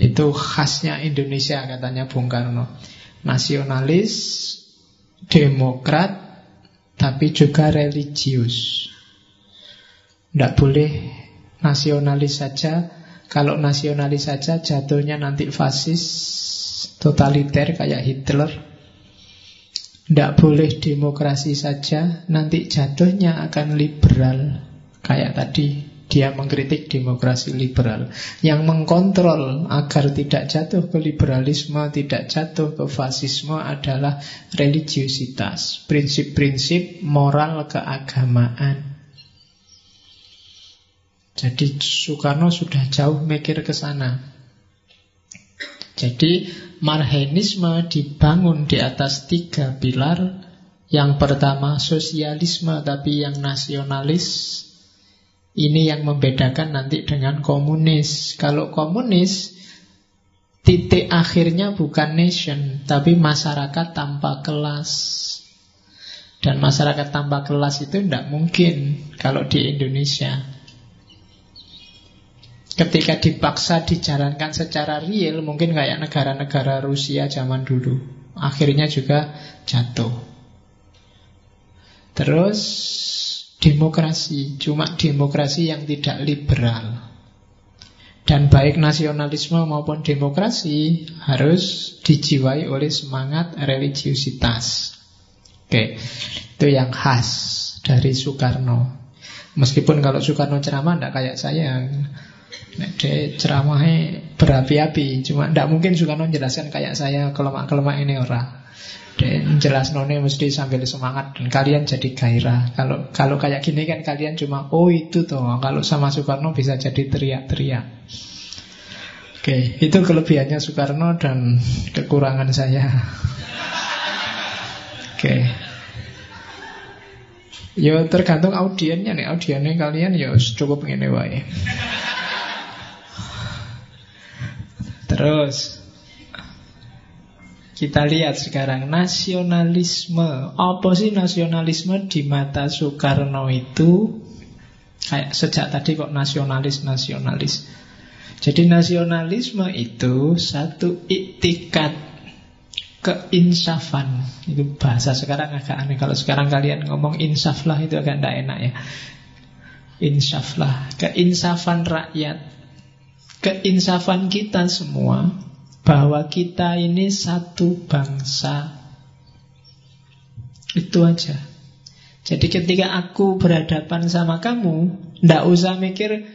Itu khasnya Indonesia, katanya Bung Karno. Nasionalis, demokrat, tapi juga religius. Tidak boleh nasionalis saja. Kalau nasionalis saja jatuhnya nanti fasis, totaliter kayak Hitler. Tidak boleh demokrasi saja, nanti jatuhnya akan liberal kayak tadi. Dia mengkritik demokrasi liberal. Yang mengkontrol agar tidak jatuh ke liberalisme, tidak jatuh ke fasisme adalah religiusitas, prinsip-prinsip moral keagamaan. Jadi Sukarno sudah jauh mikir ke sana. Jadi marhenisme dibangun di atas 3 pilar. Yang pertama sosialisme, tapi yang nasionalis. Ini yang membedakan nanti dengan komunis. Kalau komunis, titik akhirnya bukan nation, tapi masyarakat tanpa kelas. Dan masyarakat tanpa kelas itu tidak mungkin kalau di Indonesia. Ketika dipaksa dijalankan secara real, mungkin kayak negara-negara Rusia zaman dulu, akhirnya juga jatuh. Terus demokrasi, cuma demokrasi yang tidak liberal. Dan baik nasionalisme maupun demokrasi harus dijiwai oleh semangat religiusitas. Oke, itu yang khas dari Sukarno. Meskipun kalau Sukarno ceramah tidak kayak saya, dia ceramahnya berapi-api. Cuma tidak mungkin Sukarno menjelaskan kayak saya, kelemak-kelemak ini orang. Dan jelas none mesti sambil semangat dan kalian jadi gairah. Kalau kayak gini kan kalian cuma oh itu toh. Kalau sama Sukarno bisa jadi teriak-teriak. Oke, itu kelebihannya Sukarno dan kekurangan saya. Oke. Yo tergantung audiennya nih. Audiennya kalian yo cukup ngene wae. Terus kita lihat sekarang nasionalisme. Apa sih nasionalisme di mata Sukarno itu? Kayak sejak tadi kok nasionalis. Jadi nasionalisme itu satu iktikad keinsafan. Itu bahasa sekarang agak aneh. Kalau sekarang kalian ngomong insaflah itu agak tidak enak ya. Insaflah, keinsafan rakyat, keinsafan kita semua. Bahwa kita ini satu bangsa. Itu aja. Jadi ketika aku berhadapan sama kamu, ndak usah mikir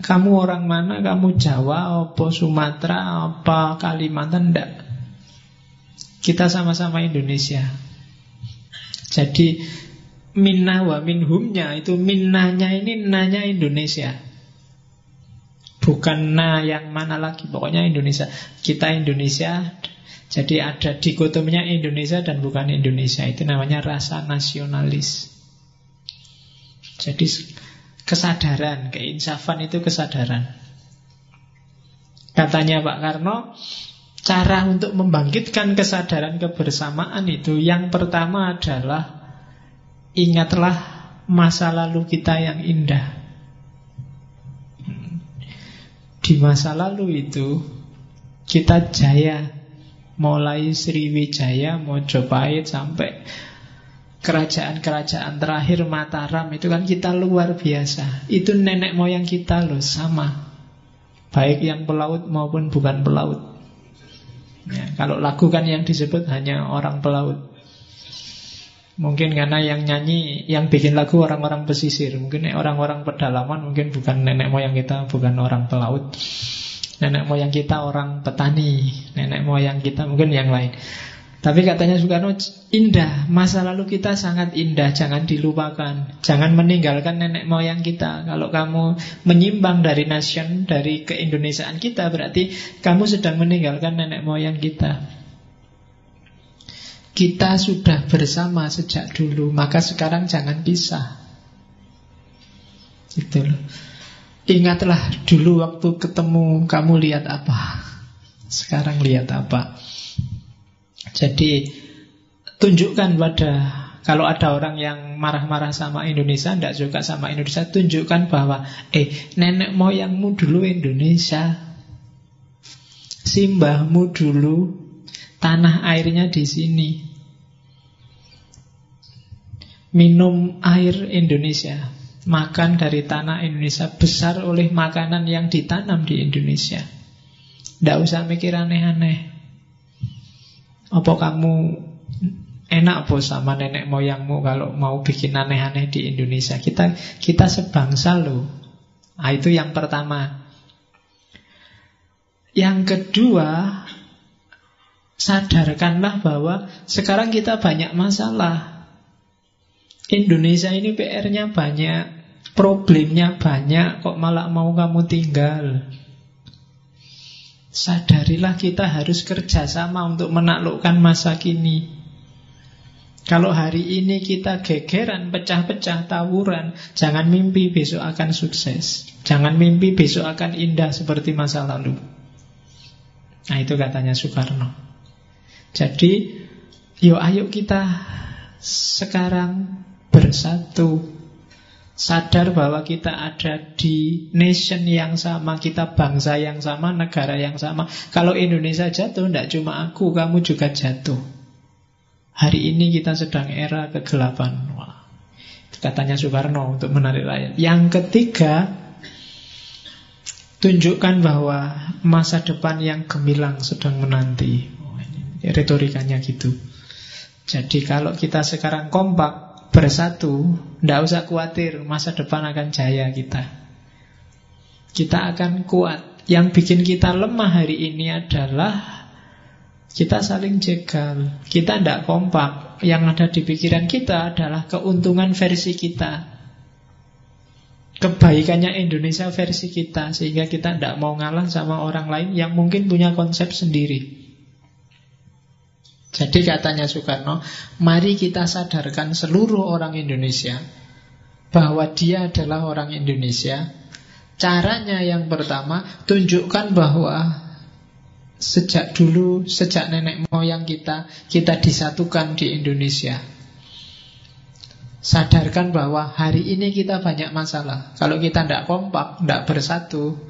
kamu orang mana, kamu Jawa, apa Sumatera, apa Kalimantan, ndak. Kita sama-sama Indonesia. Jadi minna wa minhumnya itu minnanya ini nanya Indonesia. Bukan nah yang mana lagi, pokoknya Indonesia. Kita Indonesia, jadi ada dikotominya Indonesia dan bukan Indonesia. Itu namanya rasa nasionalis. Jadi kesadaran, keinsafan itu kesadaran. Katanya Pak Karno, cara untuk membangkitkan kesadaran kebersamaan itu yang pertama adalah Ingatlah masa lalu kita yang indah. Di masa lalu itu kita jaya, mulai Sriwijaya, Mojopahit sampai kerajaan-kerajaan terakhir Mataram, itu kan kita luar biasa. Itu nenek moyang kita loh, sama, baik yang pelaut maupun bukan pelaut ya. Kalau lagu kan yang disebut hanya orang pelaut. Mungkin karena yang nyanyi, yang bikin lagu orang-orang pesisir, mungkin orang-orang pedalaman, mungkin bukan nenek moyang kita, bukan orang pelaut. Nenek moyang kita orang petani, nenek moyang kita mungkin yang lain. Tapi katanya Sukarno, indah, masa lalu kita sangat indah, jangan dilupakan, jangan meninggalkan nenek moyang kita. Kalau kamu menyimpang dari nation, dari keindonesiaan kita, berarti kamu sedang meninggalkan nenek moyang kita. Kita sudah bersama sejak dulu, maka sekarang jangan pisah. Gitu loh. Ingatlah dulu waktu ketemu, kamu lihat apa, sekarang lihat apa. Jadi tunjukkan pada, kalau ada orang yang marah-marah sama Indonesia, tidak suka sama Indonesia, tunjukkan bahwa nenek moyangmu dulu Indonesia, simbahmu dulu tanah airnya di sini. Minum air Indonesia, makan dari tanah Indonesia, besar oleh makanan yang ditanam di Indonesia. Tidak usah mikir aneh-aneh. Apa kamu enak bos sama nenek moyangmu kalau mau bikin aneh-aneh di Indonesia? Kita sebangsa loh. Nah, itu yang pertama. Yang kedua, sadarkanlah bahwa sekarang kita banyak masalah. Indonesia ini PR-nya banyak, problemnya banyak, kok malah mau kamu tinggal. Sadarilah kita harus kerjasama untuk menaklukkan masa kini. Kalau hari ini kita gegeran, pecah-pecah, tawuran, jangan mimpi besok akan sukses, jangan mimpi besok akan indah seperti masa lalu. Nah, itu katanya Sukarno. Jadi, ayo kita sekarang bersatu. Sadar bahwa kita ada di nation yang sama, kita bangsa yang sama, negara yang sama. Kalau Indonesia jatuh, tidak cuma aku, kamu juga jatuh. Hari ini kita sedang era kegelapan. Wah, itu katanya Sukarno untuk menarik rakyat. Yang ketiga, tunjukkan bahwa masa depan yang gemilang sedang menanti. Retorikanya gitu. Jadi kalau kita sekarang kompak, bersatu, tidak usah khawatir, masa depan akan jaya kita. Kita akan kuat. Yang bikin kita lemah hari ini adalah kita saling jegal, kita tidak kompak. Yang ada di pikiran kita adalah keuntungan versi kita, kebaikannya Indonesia versi kita, sehingga kita tidak mau ngalah sama orang lain yang mungkin punya konsep sendiri. Jadi katanya Sukarno, mari kita sadarkan seluruh orang Indonesia bahwa dia adalah orang Indonesia. Caranya yang pertama, tunjukkan bahwa sejak dulu, sejak nenek moyang kita, kita disatukan di Indonesia. Sadarkan bahwa hari ini kita banyak masalah. Kalau kita tidak kompak, tidak bersatu,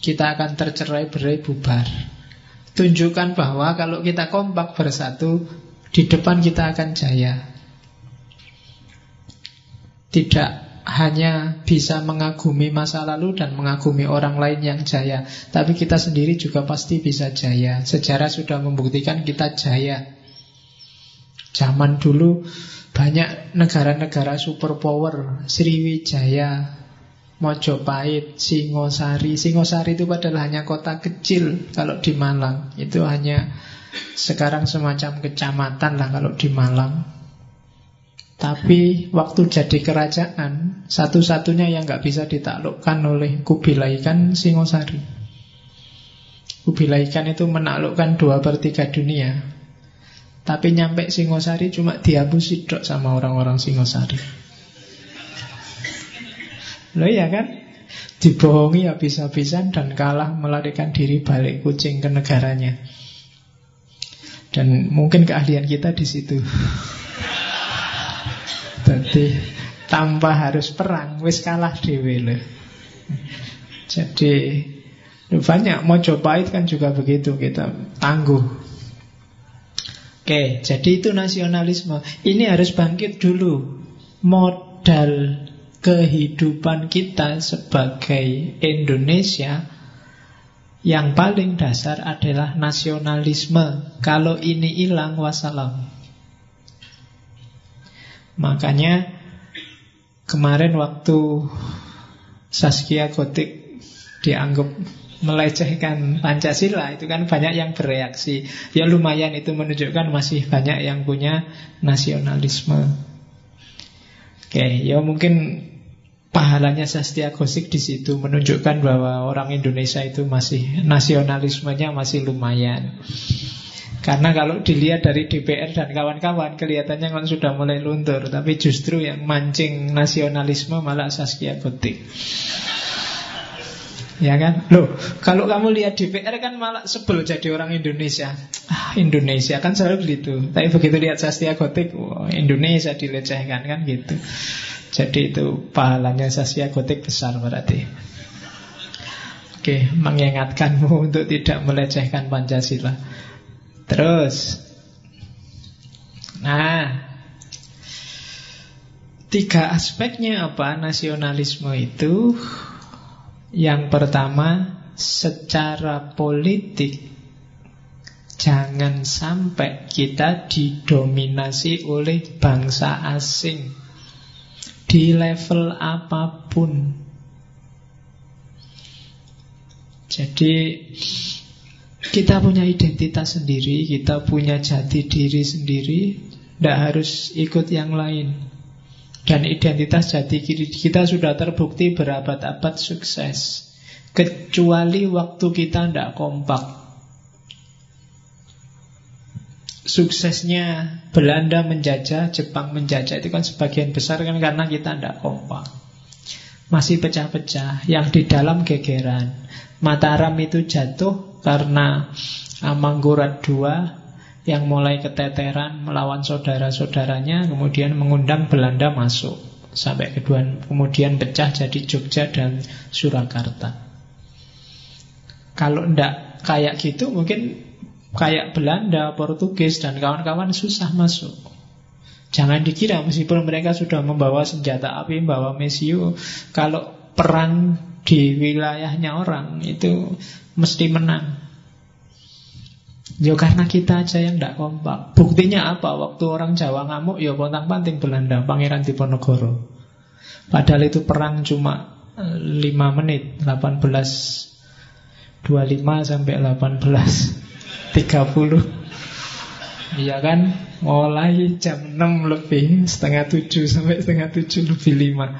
kita akan tercerai-berai, bubar. Tunjukkan bahwa kalau kita kompak bersatu, di depan kita akan jaya. Tidak hanya bisa mengagumi masa lalu dan mengagumi orang lain yang jaya, tapi kita sendiri juga pasti bisa jaya. Sejarah sudah membuktikan kita jaya. Zaman dulu banyak negara-negara superpower, Sriwijaya, Mojopahit, Singosari. Singosari itu padahal hanya kota kecil kalau di Malang. Itu hanya sekarang semacam kecamatan lah kalau di Malang. Tapi waktu jadi kerajaan, satu-satunya yang gak bisa ditaklukkan oleh Kubilai Khan, Singosari. Kubilai Khan itu menaklukkan 2/3 dunia. Tapi nyampe Singosari cuma dihapus sidok sama orang-orang Singosari. Loh ya kan? Dibohongi habis-habisan dan kalah, melarikan diri balik kucing ke negaranya. Dan mungkin keahlian kita di situ. Jadi tanpa harus perang, wis kalah dhewe lho. Jadi banyak Mojopahit kan juga begitu, kita tangguh. Oke, jadi itu nasionalisme. Ini harus bangkit dulu. Modal kehidupan kita sebagai Indonesia yang paling dasar adalah nasionalisme. Kalau ini hilang, wassalam. Makanya kemarin waktu Zaskia Gotik dianggap melecehkan Pancasila, itu kan banyak yang bereaksi. Ya lumayan, itu menunjukkan masih banyak yang punya nasionalisme. Oke, ya mungkin pahalanya Zaskia Gotik di situ, menunjukkan bahwa orang Indonesia itu masih nasionalismenya masih lumayan. Karena kalau dilihat dari DPR dan kawan-kawan, kelihatannya kan sudah mulai luntur, tapi justru yang mancing nasionalisme malah Zaskia Gotik. Ya kan? Loh, kalau kamu lihat DPR kan malah sebel jadi orang Indonesia. Ah, Indonesia kan selalu begitu. Tapi begitu lihat Zaskia Gotik, wow, Indonesia dilecehkan kan gitu. Jadi itu pahalanya Zaskia Gotik besar berarti. Oke, mengingatkanmu untuk tidak melecehkan Pancasila. Terus, nah, 3 aspeknya apa nasionalisme itu? Yang pertama, secara politik jangan sampai kita didominasi oleh bangsa asing di level apapun. Jadi kita punya identitas sendiri, kita punya jati diri sendiri, tidak harus ikut yang lain. Dan identitas jati diri kita sudah terbukti berabad-abad sukses, kecuali waktu kita tidak kompak. Suksesnya Belanda menjajah, Jepang menjajah, itu kan sebagian besar kan karena kita tidak kompak. Masih pecah-pecah, yang di dalam gegeran. Mataram itu jatuh karena Amangkurat II yang mulai keteteran melawan saudara-saudaranya, kemudian mengundang Belanda masuk, sampai kemudian pecah jadi Jogja dan Surakarta. Kalau tidak kayak gitu, mungkin kayak Belanda, Portugis dan kawan-kawan susah masuk. Jangan dikira meskipun mereka sudah membawa senjata api, membawa mesiu, kalau perang di wilayahnya orang itu mesti menang. Ya karena kita aja yang tidak kompak. Buktinya apa? Waktu orang Jawa ngamuk, ya pontang-panting Belanda, Pangeran Diponegoro. Padahal itu perang cuma 5 menit, 1825 sampai 1830. Iya kan? Mulai jam 6 lebih, setengah 7 sampai setengah 7 lebih 5.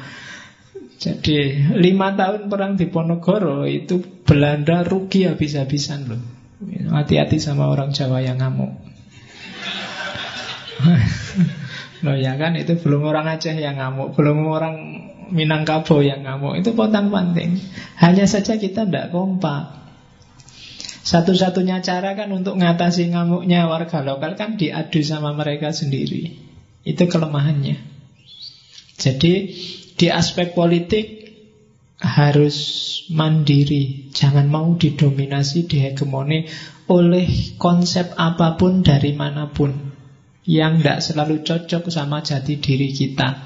Jadi 5 tahun perang Diponegoro itu Belanda rugi habis-habisan loh. Hati-hati sama orang Jawa yang ngamuk. Loh ya kan, itu belum orang Aceh yang ngamuk, belum orang Minangkabau yang ngamuk. Itu pontang-panting. Hanya saja kita tidak kompak. Satu-satunya cara kan untuk ngatasi ngamuknya warga lokal kan diadu sama mereka sendiri. Itu kelemahannya. Jadi di aspek politik harus mandiri, jangan mau didominasi, dihegemoni oleh konsep apapun dari manapun yang tidak selalu cocok sama jati diri kita.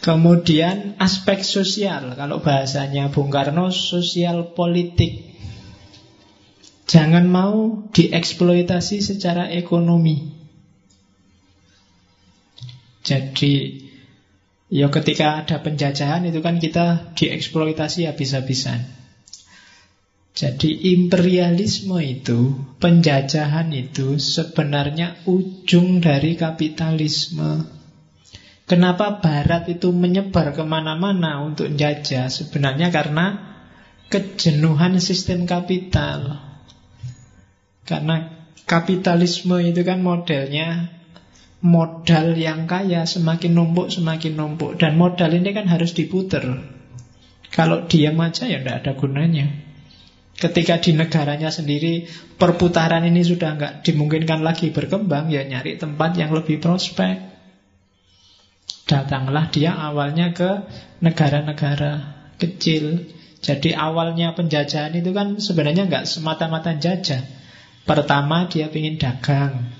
Kemudian aspek sosial, kalau bahasanya Bung Karno, sosial politik. Jangan mau dieksploitasi secara ekonomi. Jadi ya ketika ada penjajahan itu kan kita dieksploitasi habis-habisan. Jadi imperialisme itu, penjajahan itu sebenarnya ujung dari kapitalisme. Kenapa Barat itu menyebar kemana-mana untuk jajah? Sebenarnya karena kejenuhan sistem kapital. Karena kapitalisme itu kan modelnya modal yang kaya semakin numpuk, dan modal ini kan harus diputer. Kalau diam aja ya tidak ada gunanya. Ketika di negaranya sendiri perputaran ini sudah nggak dimungkinkan lagi berkembang, ya nyari tempat yang lebih prospek. Datanglah dia awalnya ke negara-negara kecil. Jadi awalnya penjajahan itu kan sebenarnya nggak semata-mata jajah. Pertama dia ingin dagang.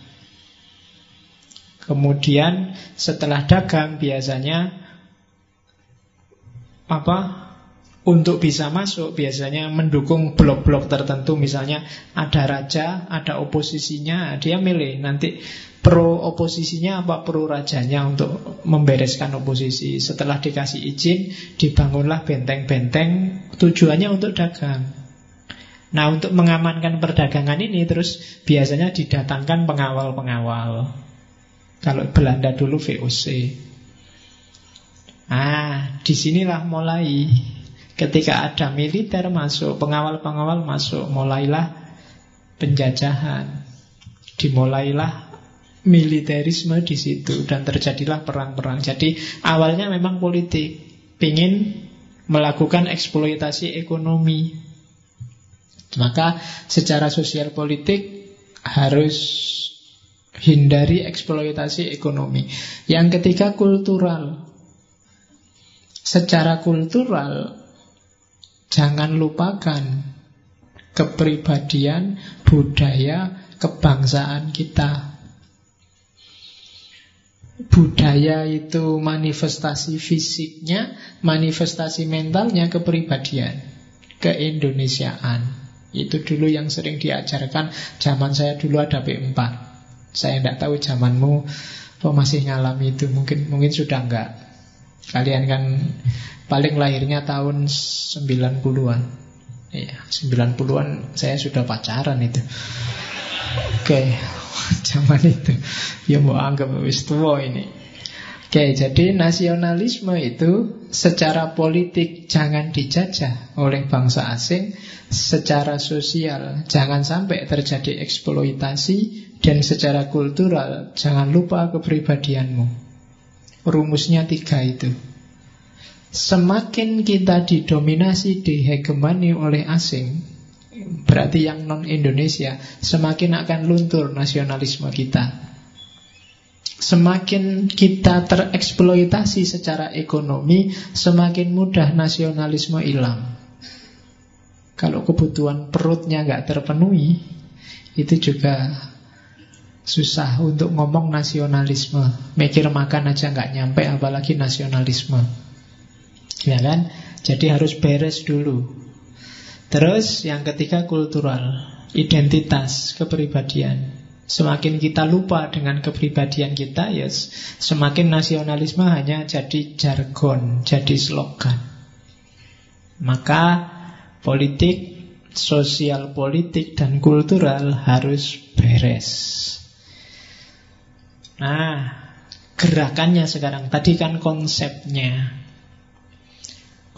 Kemudian setelah dagang biasanya untuk bisa masuk, biasanya mendukung blok-blok tertentu. Misalnya ada raja, ada oposisinya, dia milih nanti pro oposisinya apa pro rajanya untuk membereskan oposisi. Setelah dikasih izin, dibangunlah benteng-benteng, tujuannya untuk dagang. Nah, untuk mengamankan perdagangan ini, terus biasanya didatangkan pengawal-pengawal. Kalau Belanda dulu VOC. Disinilah mulai. Ketika ada militer masuk, pengawal-pengawal masuk, mulailah penjajahan. Dimulailah militerisme di situ dan terjadilah perang-perang. Jadi awalnya memang politik, ingin melakukan eksploitasi ekonomi. Maka secara sosial politik harus hindari eksploitasi ekonomi. Yang ketiga kultural. Secara kultural jangan lupakan kepribadian, budaya, kebangsaan kita. Budaya itu manifestasi fisiknya, manifestasi mentalnya kepribadian, keindonesiaan. Itu dulu yang sering diajarkan. Zaman saya dulu ada P4. Saya tidak tahu zamanmu masih ngalami itu. Mungkin sudah enggak. Kalian kan paling lahirnya tahun 90-an. Iya, 90-an saya sudah pacaran itu. Oke, zaman itu. Ya mau anggap wis tua ini. Oke, jadi nasionalisme itu secara politik jangan dijajah oleh bangsa asing. Secara sosial jangan sampai terjadi eksploitasi. Dan secara kultural jangan lupa kepribadianmu. Rumusnya 3 itu. Semakin kita didominasi, dihegemani oleh asing, berarti yang non-Indonesia, semakin akan luntur nasionalisme kita. Semakin kita tereksploitasi secara ekonomi, semakin mudah nasionalisme hilang. Kalau kebutuhan perutnya nggak terpenuhi, itu juga susah untuk ngomong nasionalisme. Mikir makan aja nggak nyampe, apalagi nasionalisme. Ya kan? Jadi harus beres dulu. Terus yang ketiga kultural, identitas, kepribadian. Semakin kita lupa dengan kepribadian kita, yes, semakin nasionalisme hanya jadi jargon, jadi slogan. Maka politik, sosial politik dan kultural harus beres. Nah, gerakannya sekarang. Tadi kan konsepnya.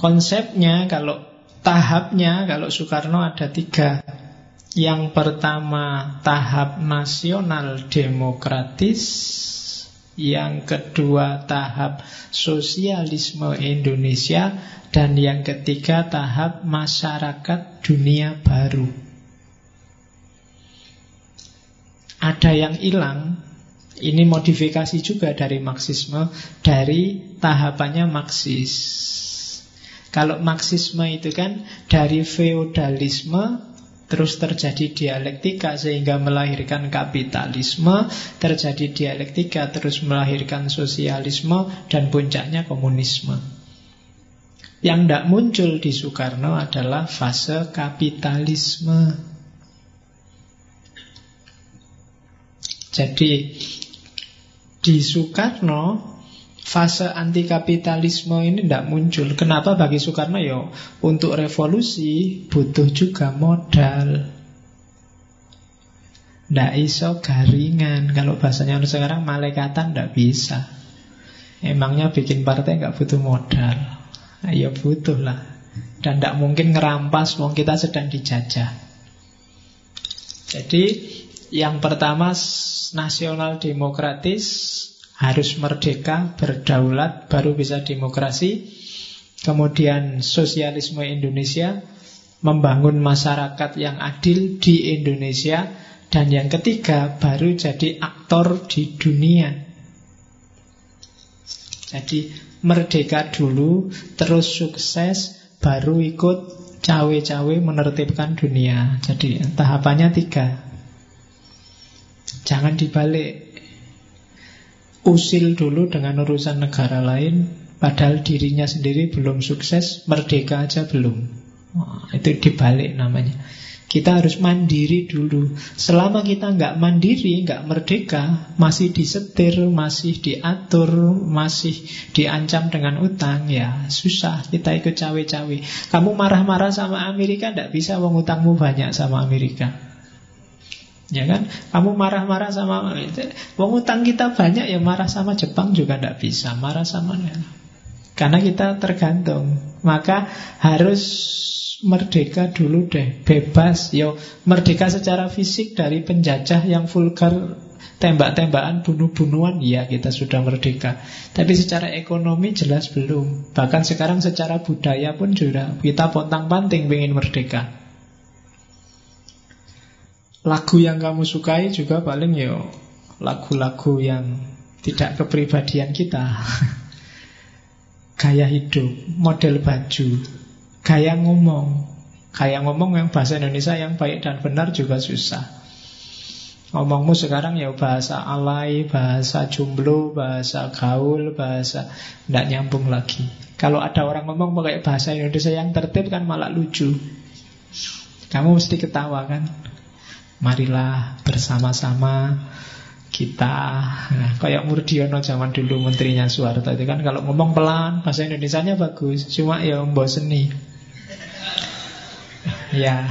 Konsepnya, kalau tahapnya, kalau Soekarno ada 3. Yang pertama tahap nasional demokratis, yang kedua tahap sosialisme Indonesia, dan yang ketiga tahap masyarakat dunia baru. Ada yang hilang, ini modifikasi juga dari Marxisme, dari tahapannya Marxis. Kalau Marxisme itu kan dari feodalisme, terus terjadi dialektika sehingga melahirkan kapitalisme, terjadi dialektika terus melahirkan sosialisme, dan puncaknya komunisme. Yang tidak muncul di Soekarno adalah fase kapitalisme. Jadi di Soekarno fase antikapitalisme ini tidak muncul. Kenapa bagi Soekarno? Ya, untuk revolusi butuh juga modal. Tidak iso garingan. Kalau bahasanya sekarang malaikatan tidak bisa. Emangnya bikin partai nggak butuh modal? Ya butuh lah. Dan tidak mungkin ngerampas, wong kita sedang dijajah. Jadi yang pertama nasional demokratis, harus merdeka, berdaulat, baru bisa demokrasi. Kemudian sosialisme Indonesia, membangun masyarakat yang adil di Indonesia. Dan yang ketiga, baru jadi aktor di dunia. Jadi merdeka dulu, terus sukses, baru ikut cawe-cawe menertibkan dunia. Jadi tahapannya 3. Jangan dibalik. Usil dulu dengan urusan negara lain, padahal dirinya sendiri belum sukses, merdeka aja belum. Wah, itu dibalik namanya. Kita harus mandiri dulu. Selama kita nggak mandiri, nggak merdeka, masih disetir, masih diatur, masih diancam dengan utang, ya susah kita ikut cawe-cawe. Kamu marah-marah sama Amerika nggak bisa, wong utangmu banyak sama Amerika. Ya kan? Kamu marah-marah sama wong utang kita banyak, ya marah sama Jepang juga nggak bisa, marah sama ya. Karena kita tergantung. Maka harus merdeka dulu deh, bebas. Yo, merdeka secara fisik dari penjajah yang vulgar, tembak-tembakan, bunuh-bunuhan, ya kita sudah merdeka. Tapi secara ekonomi jelas belum. Bahkan sekarang secara budaya pun sudah kita pontang-panting pengen merdeka. Lagu yang kamu sukai juga paling ya lagu-lagu yang tidak kepribadian kita. Gaya hidup, model baju, gaya ngomong. Gaya ngomong yang bahasa Indonesia yang baik dan benar juga susah. Ngomongmu sekarang ya bahasa alay, bahasa jomblo, bahasa gaul, bahasa tidak nyambung lagi. Kalau ada orang ngomong pakai bahasa Indonesia yang tertib kan malah lucu. Kamu mesti ketawa kan? Marilah bersama-sama kita, nah, kayak Murdiono zaman dulu menterinya Soeharto itu kan kalau ngomong pelan, bahasa Indonesianya bagus, cuma ya mboseni. Ya,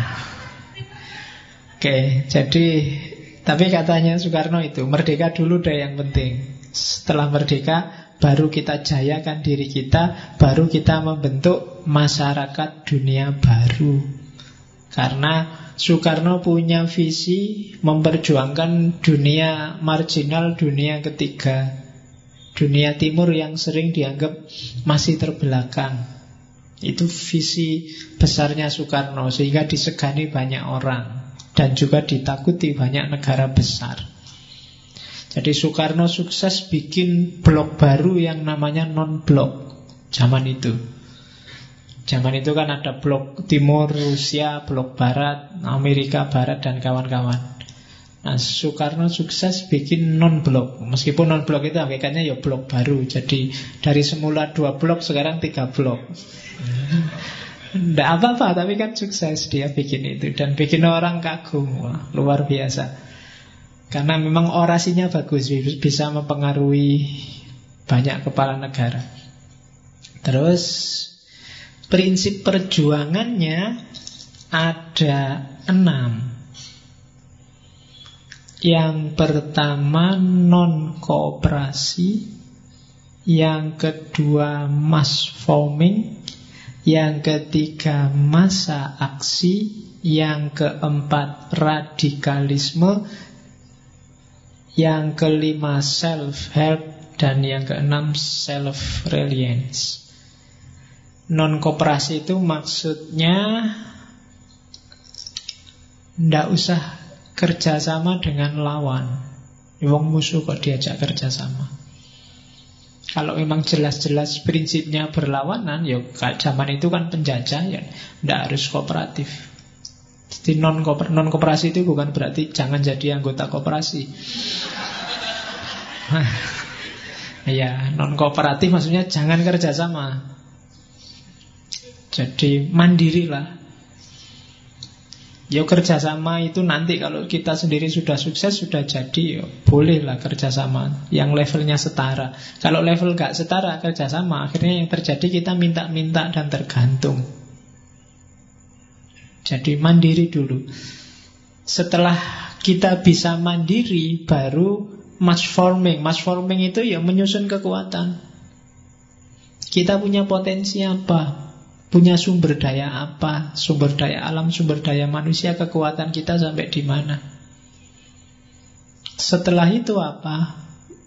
oke, jadi tapi katanya Soekarno itu merdeka dulu deh yang penting. Setelah merdeka baru kita jayakan diri kita, baru kita membentuk masyarakat dunia baru. Karena Soekarno punya visi memperjuangkan dunia marginal, dunia ketiga, dunia timur yang sering dianggap masih terbelakang. Itu visi besarnya Soekarno, sehingga disegani banyak orang dan juga ditakuti banyak negara besar. Jadi Soekarno sukses bikin blok baru yang namanya non-blok zaman itu. Zaman itu kan ada blok timur, Rusia, blok barat, Amerika barat, dan kawan-kawan. Nah, Soekarno sukses bikin non-blok. Meskipun non-blok itu hakikatnya ya blok baru. Jadi dari semula 2 blok, sekarang 3 blok. Tidak apa-apa, tapi kan sukses dia bikin itu. Dan bikin orang kagum. Wah, luar biasa. Karena memang orasinya bagus, bisa mempengaruhi banyak kepala negara. Terus prinsip perjuangannya ada 6. Yang pertama non-kooperasi, yang kedua mass forming, yang ketiga massa aksi, yang keempat radikalisme, yang kelima self-help, dan yang keenam self-reliance. Non-koperasi itu maksudnya ndak usah kerjasama dengan lawan. Wong musuh kok diajak kerjasama. Kalau memang jelas-jelas prinsipnya berlawanan, ya zaman itu kan penjajah, ya ndak harus kooperatif. Jadi non-koperasi itu bukan berarti jangan jadi anggota koperasi. Ya, non-kooperatif maksudnya jangan kerjasama. Jadi mandirilah. Ya kerjasama itu nanti kalau kita sendiri sudah sukses, sudah jadi, ya bolehlah kerjasama yang levelnya setara. Kalau level gak setara kerjasama, akhirnya yang terjadi kita minta-minta dan tergantung. Jadi mandiri dulu. Setelah kita bisa mandiri, baru mass forming. Mass forming itu ya menyusun kekuatan. Kita punya potensi apa? Punya sumber daya apa? Sumber daya alam, sumber daya manusia, kekuatan kita sampai di mana? Setelah itu apa?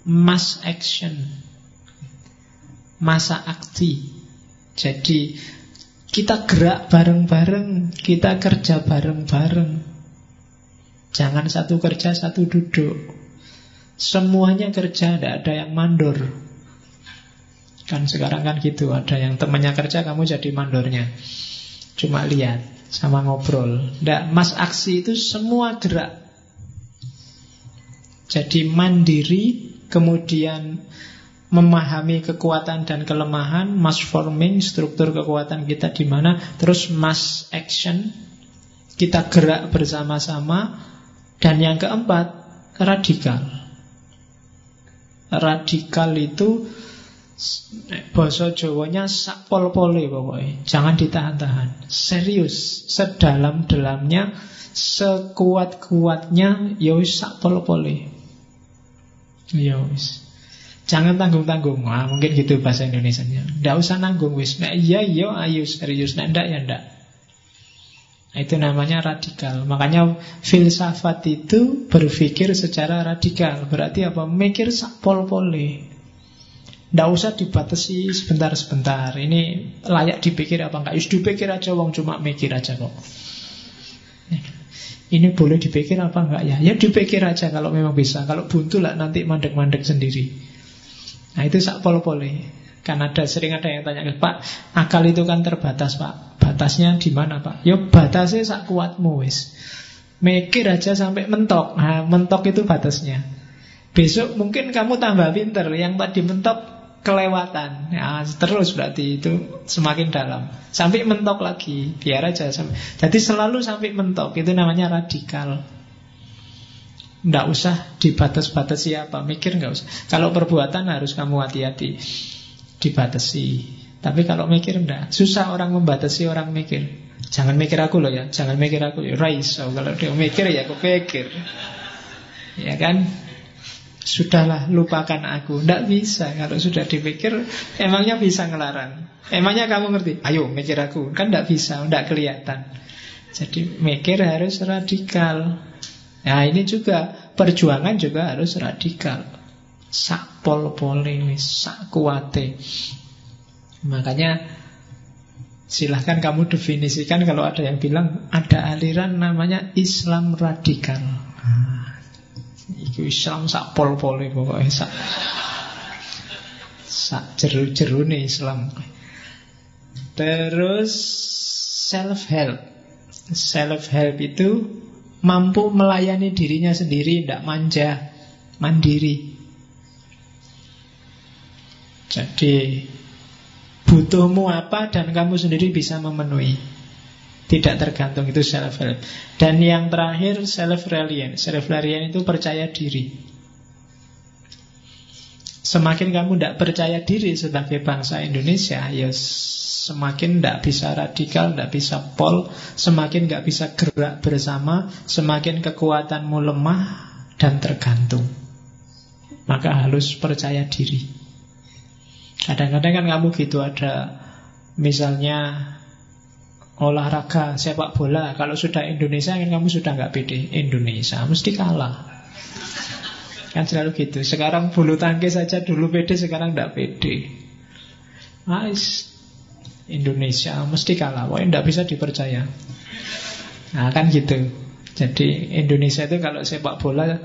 Mass action. Massa akti. Jadi Kita gerak bareng-bareng, kita kerja bareng-bareng. Jangan satu kerja, satu duduk. Semuanya kerja, tidak ada yang mandor. Kan sekarang kan gitu, ada yang temannya kerja, kamu jadi mandornya. Cuma lihat, sama ngobrol. Tidak, mas aksi itu semua gerak. Jadi mandiri, kemudian memahami kekuatan dan kelemahan, mass forming, struktur kekuatan kita di mana, terus mass action, kita gerak bersama-sama, dan yang keempat, radikal. Radikal itu, bahasa Jawanya sakpol-pole pokoknya, jangan ditahan-tahan, serius, sedalam-dalamnya, sekuat-kuatnya, yowis sakpol-pole, yowis. Jangan tanggung-tanggung. Wah, mungkin gitu bahasa Indonesianya. Nggak usah nanggung wis. Nah, iya yo ayo serius. Nah, ndak ya ndak. Nah, itu namanya radikal. Makanya filsafat itu berpikir secara radikal. Berarti apa? Mikir sakpol-pole. Ndak usah dibatasi sebentar-sebentar. Ini layak dipikir apa enggak? Yus dipikir aja wong, cuma mikir aja kok. Ini boleh dipikir apa enggak ya? Ya dipikir aja kalau memang bisa. Kalau buntu lah nanti mandek-mandek sendiri. Nah itu sakpol-pole. Kan ada, sering ada yang tanya, Pak, akal itu kan terbatas Pak. Batasnya di mana Pak? Ya batasnya sak kuatmu wis. Mikir aja sampai mentok. Nah, mentok itu batasnya. Besok mungkin kamu tambah pinter, yang tadi mentok kelewatan. Nah, terus berarti itu semakin dalam. Sampai mentok lagi, biar aja sampai. Jadi selalu sampai mentok, itu namanya radikal. Nggak usah dibatas-batasi apa. Mikir nggak usah. Kalau perbuatan harus kamu hati-hati, dibatasi. Tapi kalau mikir nggak. Susah orang membatasi orang mikir. Jangan mikir aku loh ya, jangan mikir aku ya. Raiso, kalau dia mikir ya aku pikir. Ya kan, sudahlah lupakan aku. Nggak bisa. Kalau sudah dipikir, emangnya bisa ngelarang? Emangnya kamu ngerti? Ayo mikir aku. Kan nggak bisa, nggak kelihatan. Jadi mikir harus radikal. Nah ini juga, perjuangan juga harus radikal. Sakpol-pole, sakkuate. Makanya silahkan kamu definisikan. Kalau ada yang bilang ada aliran namanya Islam radikal, itu Islam sakpol-pole pokoknya, sak jeru-jeru nih Islam. Terus self-help. Self-help itu mampu melayani dirinya sendiri, tidak manja, mandiri. Jadi butuhmu apa dan kamu sendiri bisa memenuhi, tidak tergantung. Itu self-help. Dan yang terakhir self-reliant. Self-reliant itu percaya diri. Semakin kamu tidak percaya diri sebagai bangsa Indonesia, ya semakin tidak bisa radikal, tidak bisa pol, semakin tidak bisa gerak bersama, semakin kekuatanmu lemah dan tergantung. Maka harus percaya diri. Kadang-kadang kan kamu gitu, ada misalnya olahraga sepak bola. Kalau sudah Indonesia kan kamu sudah nggak pede. Indonesia mesti kalah. Kan selalu gitu. Sekarang bulu tangkis saja dulu pede, sekarang tidak pede. Nice. Indonesia mesti kalah, wah tidak bisa dipercaya. Nah kan gitu. Jadi Indonesia itu kalau sepak bola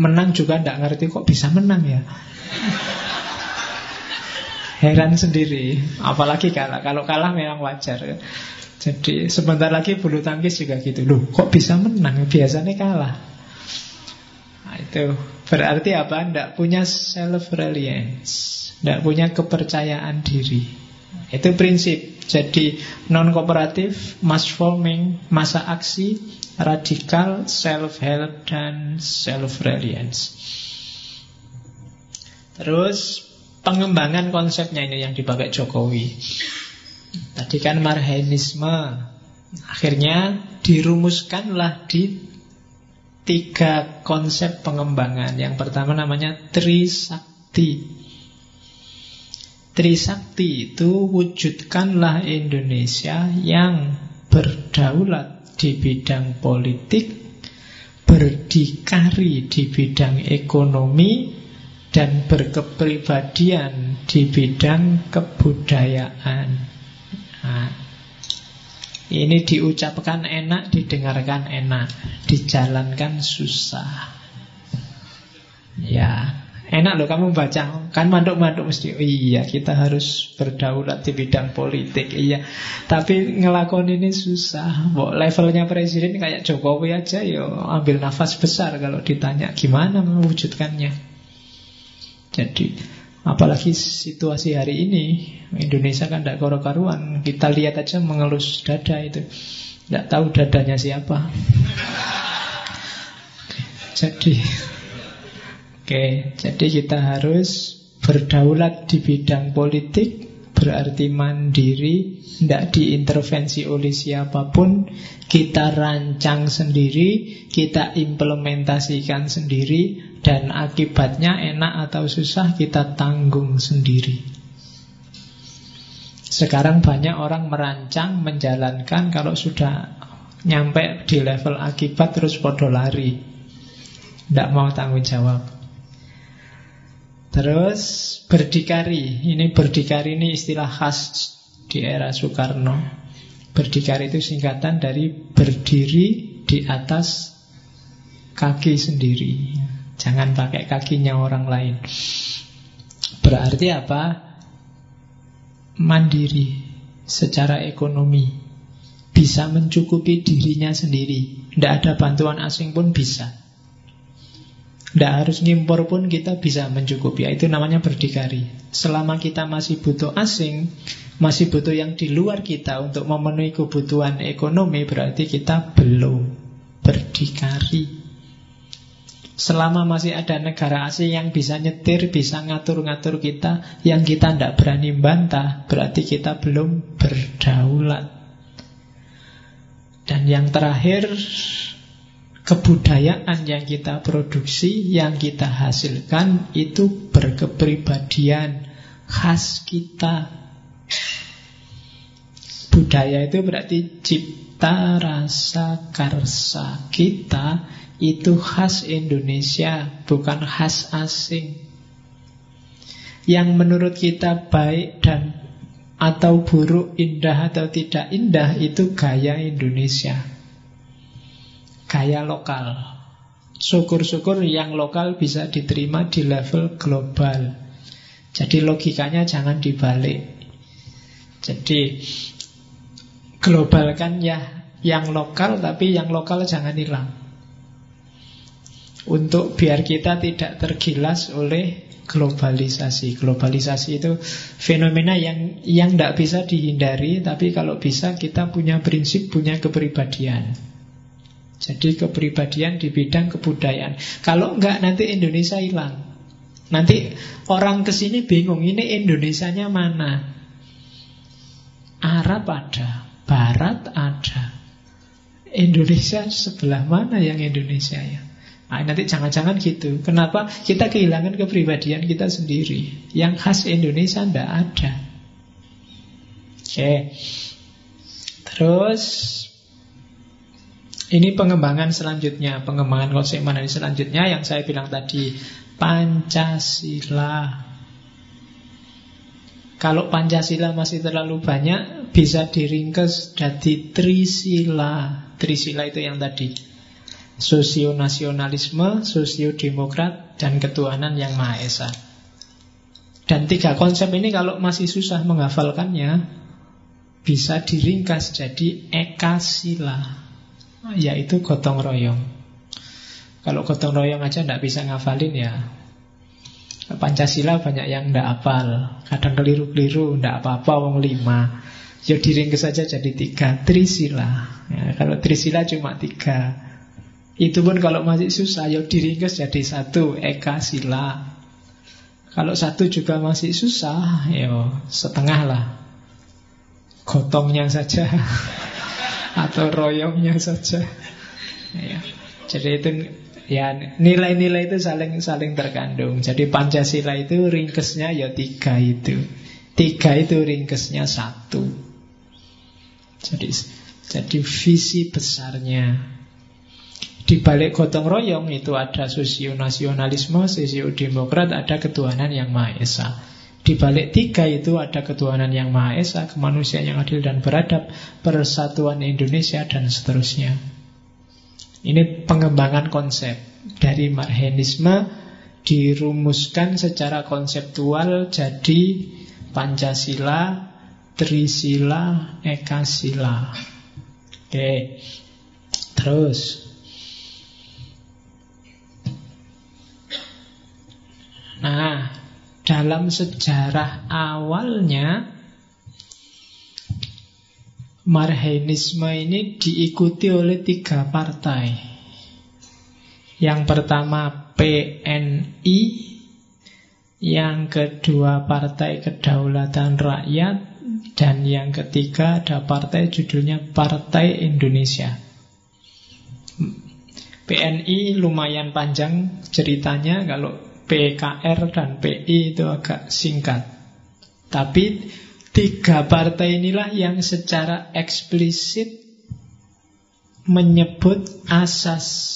menang juga tidak ngerti kok bisa menang ya. Heran sendiri. Apalagi kalah. Kalau kalah memang wajar. Jadi sebentar lagi bulu tangkis juga gitu. Loh kok bisa menang, biasanya kalah. Nah, itu berarti apa? Tidak punya self-reliance, tidak punya kepercayaan diri. Itu prinsip. Jadi non-kooperatif, mass forming, massa aksi, radikal, self-help, dan self-reliance. Terus pengembangan konsepnya ini yang dipakai Jokowi. Tadi kan marhaenisme, akhirnya dirumuskanlah di 3 konsep pengembangan. Yang pertama namanya Trisakti. Trisakti itu wujudkanlah Indonesia yang berdaulat di bidang politik, berdikari di bidang ekonomi, dan berkepribadian di bidang kebudayaan. Nah, Ini diucapkan enak, didengarkan enak, dijalankan susah. Ya, enak loh kamu baca, kan manduk-manduk mesti. Iya, kita harus berdaulat di bidang politik. Iya, tapi ngelakon ini susah. Bo, levelnya presiden kayak Jokowi aja, yo ambil nafas besar kalau ditanya gimana mewujudkannya. Jadi, apalagi situasi hari ini Indonesia kan tidak karu-karuan. Kita lihat aja mengelus dada itu, tidak tahu dadanya siapa. Jadi. Oke, jadi kita harus berdaulat di bidang politik, berarti mandiri, tidak diintervensi oleh siapapun. Kita rancang sendiri, kita implementasikan sendiri, dan akibatnya enak atau susah kita tanggung sendiri. Sekarang banyak orang merancang, menjalankan, kalau sudah nyampe di level akibat terus podo lari, tidak mau tanggung jawab. Terus berdikari. Ini berdikari ini istilah khas di era Soekarno. Berdikari itu singkatan dari berdiri di atas kaki sendiri. Jangan pakai kakinya orang lain. Berarti apa? Mandiri secara ekonomi. Bisa mencukupi dirinya sendiri. Tidak ada bantuan asing pun bisa. Tidak harus ngimpor pun kita bisa mencukupi. Itu namanya berdikari. Selama kita masih butuh asing, masih butuh yang di luar kita untuk memenuhi kebutuhan ekonomi, berarti kita belum berdikari. Selama masih ada negara asing yang bisa nyetir, bisa ngatur-ngatur kita, yang kita tidak berani bantah, berarti kita belum berdaulat. Dan yang terakhir, kebudayaan yang kita produksi, yang kita hasilkan, itu berkepribadian khas kita. Budaya itu berarti cipta rasa karsa kita, itu khas Indonesia, bukan khas asing. Yang menurut kita baik dan atau buruk, indah atau tidak indah, itu gaya Indonesia. Gaya lokal. Syukur-syukur yang lokal bisa diterima di level global. Jadi logikanya jangan dibalik. Jadi globalkan ya yang lokal, tapi yang lokal jangan hilang. Untuk biar kita tidak tergilas oleh globalisasi. Globalisasi itu fenomena yang tidak bisa dihindari, tapi kalau bisa kita punya prinsip, punya kepribadian. Jadi kepribadian di bidang kebudayaan. Kalau enggak nanti Indonesia hilang. Nanti orang kesini bingung, ini Indonesianya mana? Arab ada, Barat ada, Indonesia sebelah mana yang Indonesia ya? Nah, nanti jangan-jangan gitu. Kenapa? Kita kehilangan kepribadian kita sendiri. Yang khas Indonesia enggak ada. Oke. Terus ini pengembangan selanjutnya, pengembangan konsep mandiri selanjutnya yang saya bilang tadi, Pancasila. Kalau Pancasila masih terlalu banyak, bisa diringkes jadi Trisila. Trisila itu yang tadi, sosionasionalisme, sosiodemokrat, dan ketuhanan yang Maha Esa. Dan tiga konsep ini kalau masih susah menghafalkannya, bisa diringkas jadi Ekasila, yaitu gotong royong. Kalau gotong royong aja tidak bisa ngafalin ya, Pancasila banyak yang tidak hafal, kadang keliru-keliru, tidak apa-apa wong 5. Ya diringkes saja jadi 3, Trisila ya. Kalau Trisila cuma 3, itu pun kalau masih susah, ya diringkes jadi 1, Ekasila. Kalau 1 juga masih susah, ya setengah lah, gotongnya saja atau royongnya saja ya. Jadi itu ya, nilai-nilai itu saling terkandung. Jadi Pancasila itu ringkesnya ya 3 itu. 3 itu ringkesnya 1. Jadi visi besarnya. Di balik gotong royong itu ada sosionasionalisme, sosiodemokrat, ada ketuhanan yang Maha Esa. Di balik tiga itu ada ketuhanan yang Maha Esa, kemanusiaan yang adil dan beradab, persatuan Indonesia, dan seterusnya. Ini pengembangan konsep dari Marxisme dirumuskan secara konseptual jadi Pancasila, Trisila, Ekasila. Oke, terus. Nah, dalam sejarah awalnya Marxisme ini diikuti oleh 3 partai. Yang pertama PNI, yang kedua Partai Kedaulatan Rakyat, dan yang ketiga ada partai judulnya Partai Indonesia. PNI lumayan panjang ceritanya, kalau PKR dan PI itu agak singkat. Tapi 3 partai inilah yang secara eksplisit menyebut asas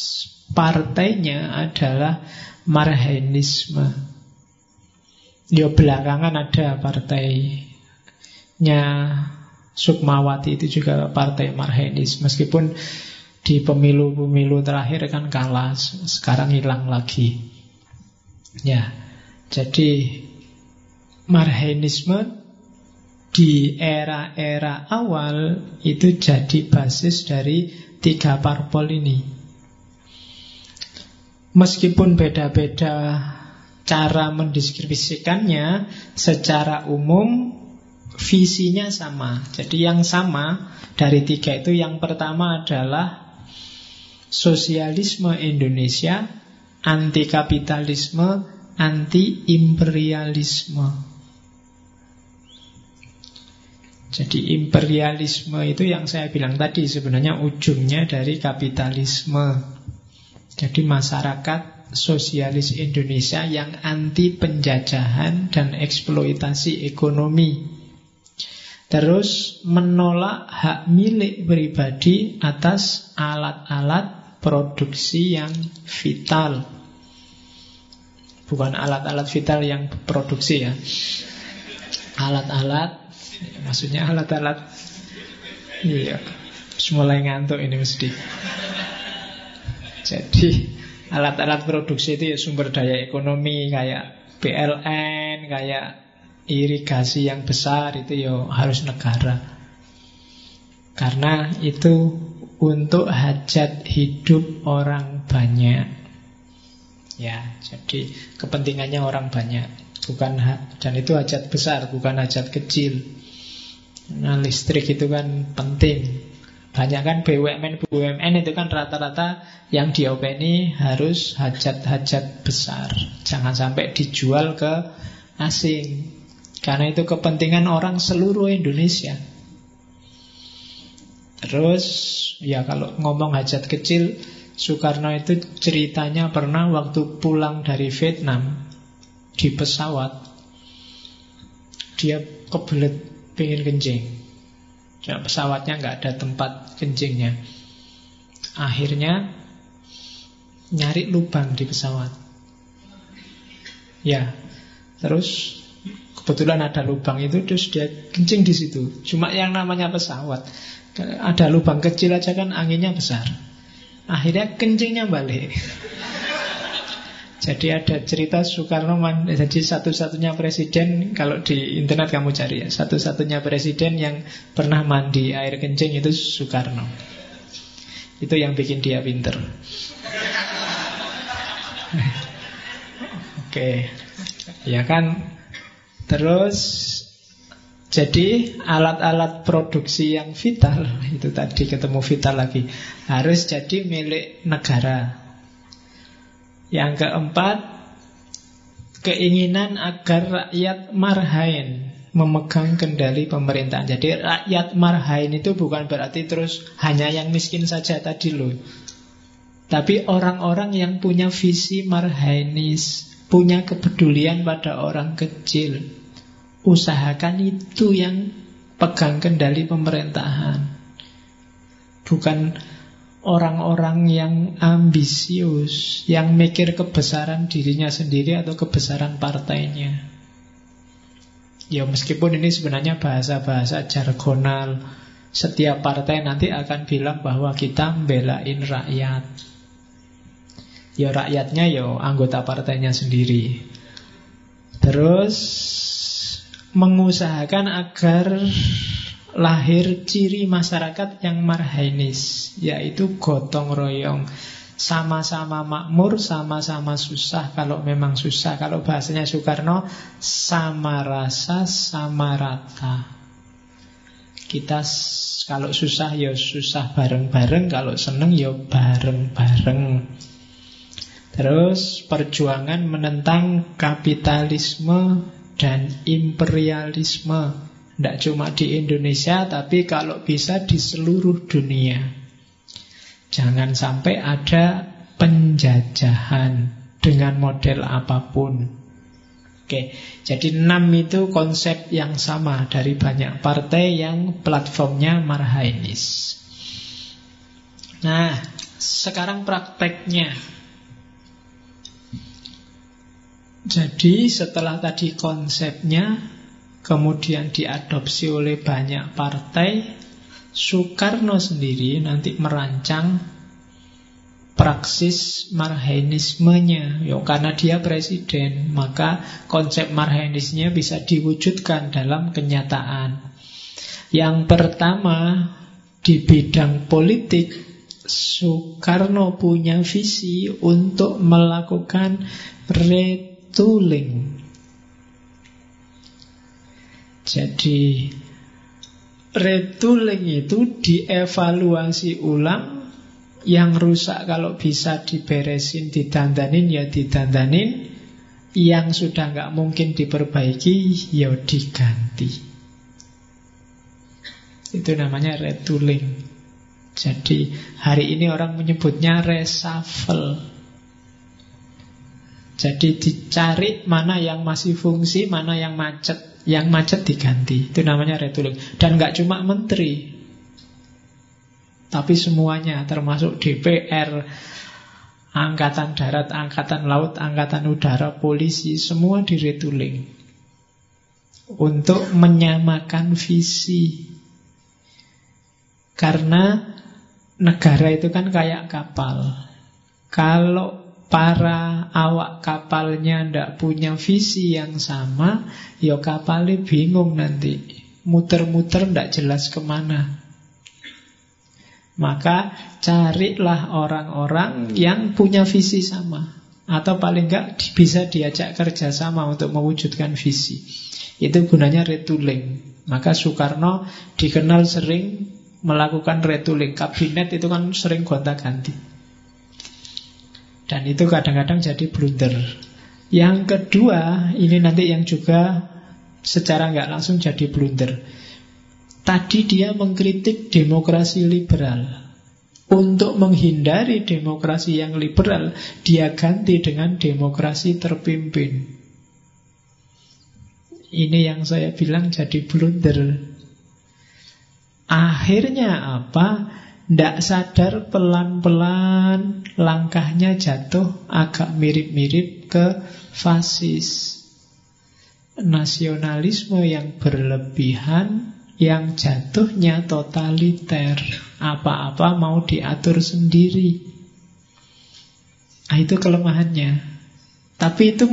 partainya adalah Marxisme. Yo, belakangan ada partainya Sukmawati itu juga partai Marxis, meskipun di pemilu-pemilu terakhir kan kalah, sekarang hilang lagi. Ya, jadi Marxisme di era-era awal itu jadi basis dari 3 parpol ini. Meskipun beda-beda cara mendeskripsikannya, secara umum visinya sama. Jadi yang sama dari 3 itu, yang pertama adalah sosialisme Indonesia, anti kapitalisme, anti imperialisme. Jadi imperialisme itu yang saya bilang tadi, sebenarnya ujungnya dari kapitalisme. Jadi masyarakat sosialis Indonesia yang anti penjajahan dan eksploitasi ekonomi. Terus menolak hak milik pribadi atas alat-alat produksi yang vital. Bukan alat-alat vital yang produksi ya. Alat-alat, maksudnya alat-alat. Iya, mulai ngantuk ini mesti. Jadi alat-alat produksi itu ya sumber daya ekonomi, kayak PLN, kayak irigasi yang besar, itu ya harus negara. Karena itu untuk hajat hidup orang banyak. Ya, jadi kepentingannya orang banyak, bukan dan itu hajat besar, bukan hajat kecil. Nah, listrik itu kan penting. Banyak kan BUMN itu kan rata-rata yang diopeni harus hajat-hajat besar. Jangan sampai dijual ke asing. Karena itu kepentingan orang seluruh Indonesia. Terus, ya kalau ngomong hajat kecil, Soekarno itu ceritanya pernah waktu pulang dari Vietnam di pesawat, dia kebelet pengen kencing. Jadi pesawatnya nggak ada tempat kencingnya. Akhirnya nyari lubang di pesawat. Ya, terus kebetulan ada lubang itu, terus dia kencing di situ. Cuma yang namanya pesawat, ada lubang kecil aja kan anginnya besar. Akhirnya kencingnya balik. Jadi ada cerita Soekarno, jadi satu-satunya presiden, kalau di internet kamu cari ya, satu-satunya presiden yang pernah mandi air kencing itu Soekarno. Itu yang bikin dia pinter. Oke, ya kan. Terus jadi alat-alat produksi yang vital, itu tadi ketemu vital lagi, harus jadi milik negara. Yang keempat, keinginan agar rakyat Marhaen memegang kendali pemerintahan. Jadi rakyat Marhaen itu bukan berarti terus hanya yang miskin saja tadi loh, tapi orang-orang yang punya visi Marhaenis, punya kepedulian pada orang kecil. Usahakan itu yang pegang kendali pemerintahan. Bukan orang-orang yang ambisius, yang mikir kebesaran dirinya sendiri atau kebesaran partainya. Ya meskipun ini sebenarnya bahasa-bahasa jargonal, setiap partai nanti akan bilang bahwa kita membelain rakyat. Ya rakyatnya ya anggota partainya sendiri. Terus mengusahakan agar lahir ciri masyarakat yang marhainis, yaitu gotong royong. Sama-sama makmur, sama-sama susah. Kalau memang susah, kalau bahasanya Soekarno, sama rasa, sama rata. Kita kalau susah ya susah bareng-bareng, kalau seneng ya bareng-bareng. Terus perjuangan menentang kapitalisme dan imperialisme, tidak cuma di Indonesia, tapi kalau bisa di seluruh dunia. Jangan sampai ada penjajahan dengan model apapun. Oke, jadi 6 itu konsep yang sama dari banyak partai yang platformnya marhainis. Nah, sekarang prakteknya. Jadi setelah tadi konsepnya, kemudian diadopsi oleh banyak partai, Soekarno sendiri nanti merancang praksis marhainismenya. Yo, karena dia presiden, maka konsep marhainisnya bisa diwujudkan dalam kenyataan. Yang pertama, di bidang politik, Soekarno punya visi untuk melakukan retooling. Jadi retooling itu dievaluasi ulang, yang rusak kalau bisa diberesin, didandanin ya didandanin, yang sudah nggak mungkin diperbaiki ya diganti. Itu namanya retooling. Jadi hari ini orang menyebutnya reshuffle. Jadi dicari mana yang masih fungsi, mana yang macet. Yang macet diganti, itu namanya retooling. Dan gak cuma menteri, tapi semuanya, termasuk DPR, Angkatan Darat, Angkatan Laut, Angkatan Udara, Polisi, semua di retooling untuk menyamakan visi. Karena negara itu kan kayak kapal. Kalau para awak kapalnya ndak punya visi yang sama, ya kapalnya bingung nanti, muter-muter ndak jelas kemana. Maka carilah orang-orang yang punya visi sama, atau paling enggak bisa diajak kerjasama untuk mewujudkan visi. Itu gunanya retooling. Maka Soekarno dikenal sering melakukan retooling. Kabinet itu kan sering gonta-ganti, dan itu kadang-kadang jadi blunder. Yang kedua, ini nanti yang juga secara nggak langsung jadi blunder. Tadi dia mengkritik demokrasi liberal. Untuk menghindari demokrasi yang liberal, dia ganti dengan demokrasi terpimpin. Ini yang saya bilang jadi blunder. Akhirnya apa? Tidak sadar pelan-pelan langkahnya jatuh agak mirip-mirip ke fasis. Nasionalisme yang berlebihan, yang jatuhnya totaliter. Apa-apa mau diatur sendiri. Nah, itu kelemahannya. Tapi itu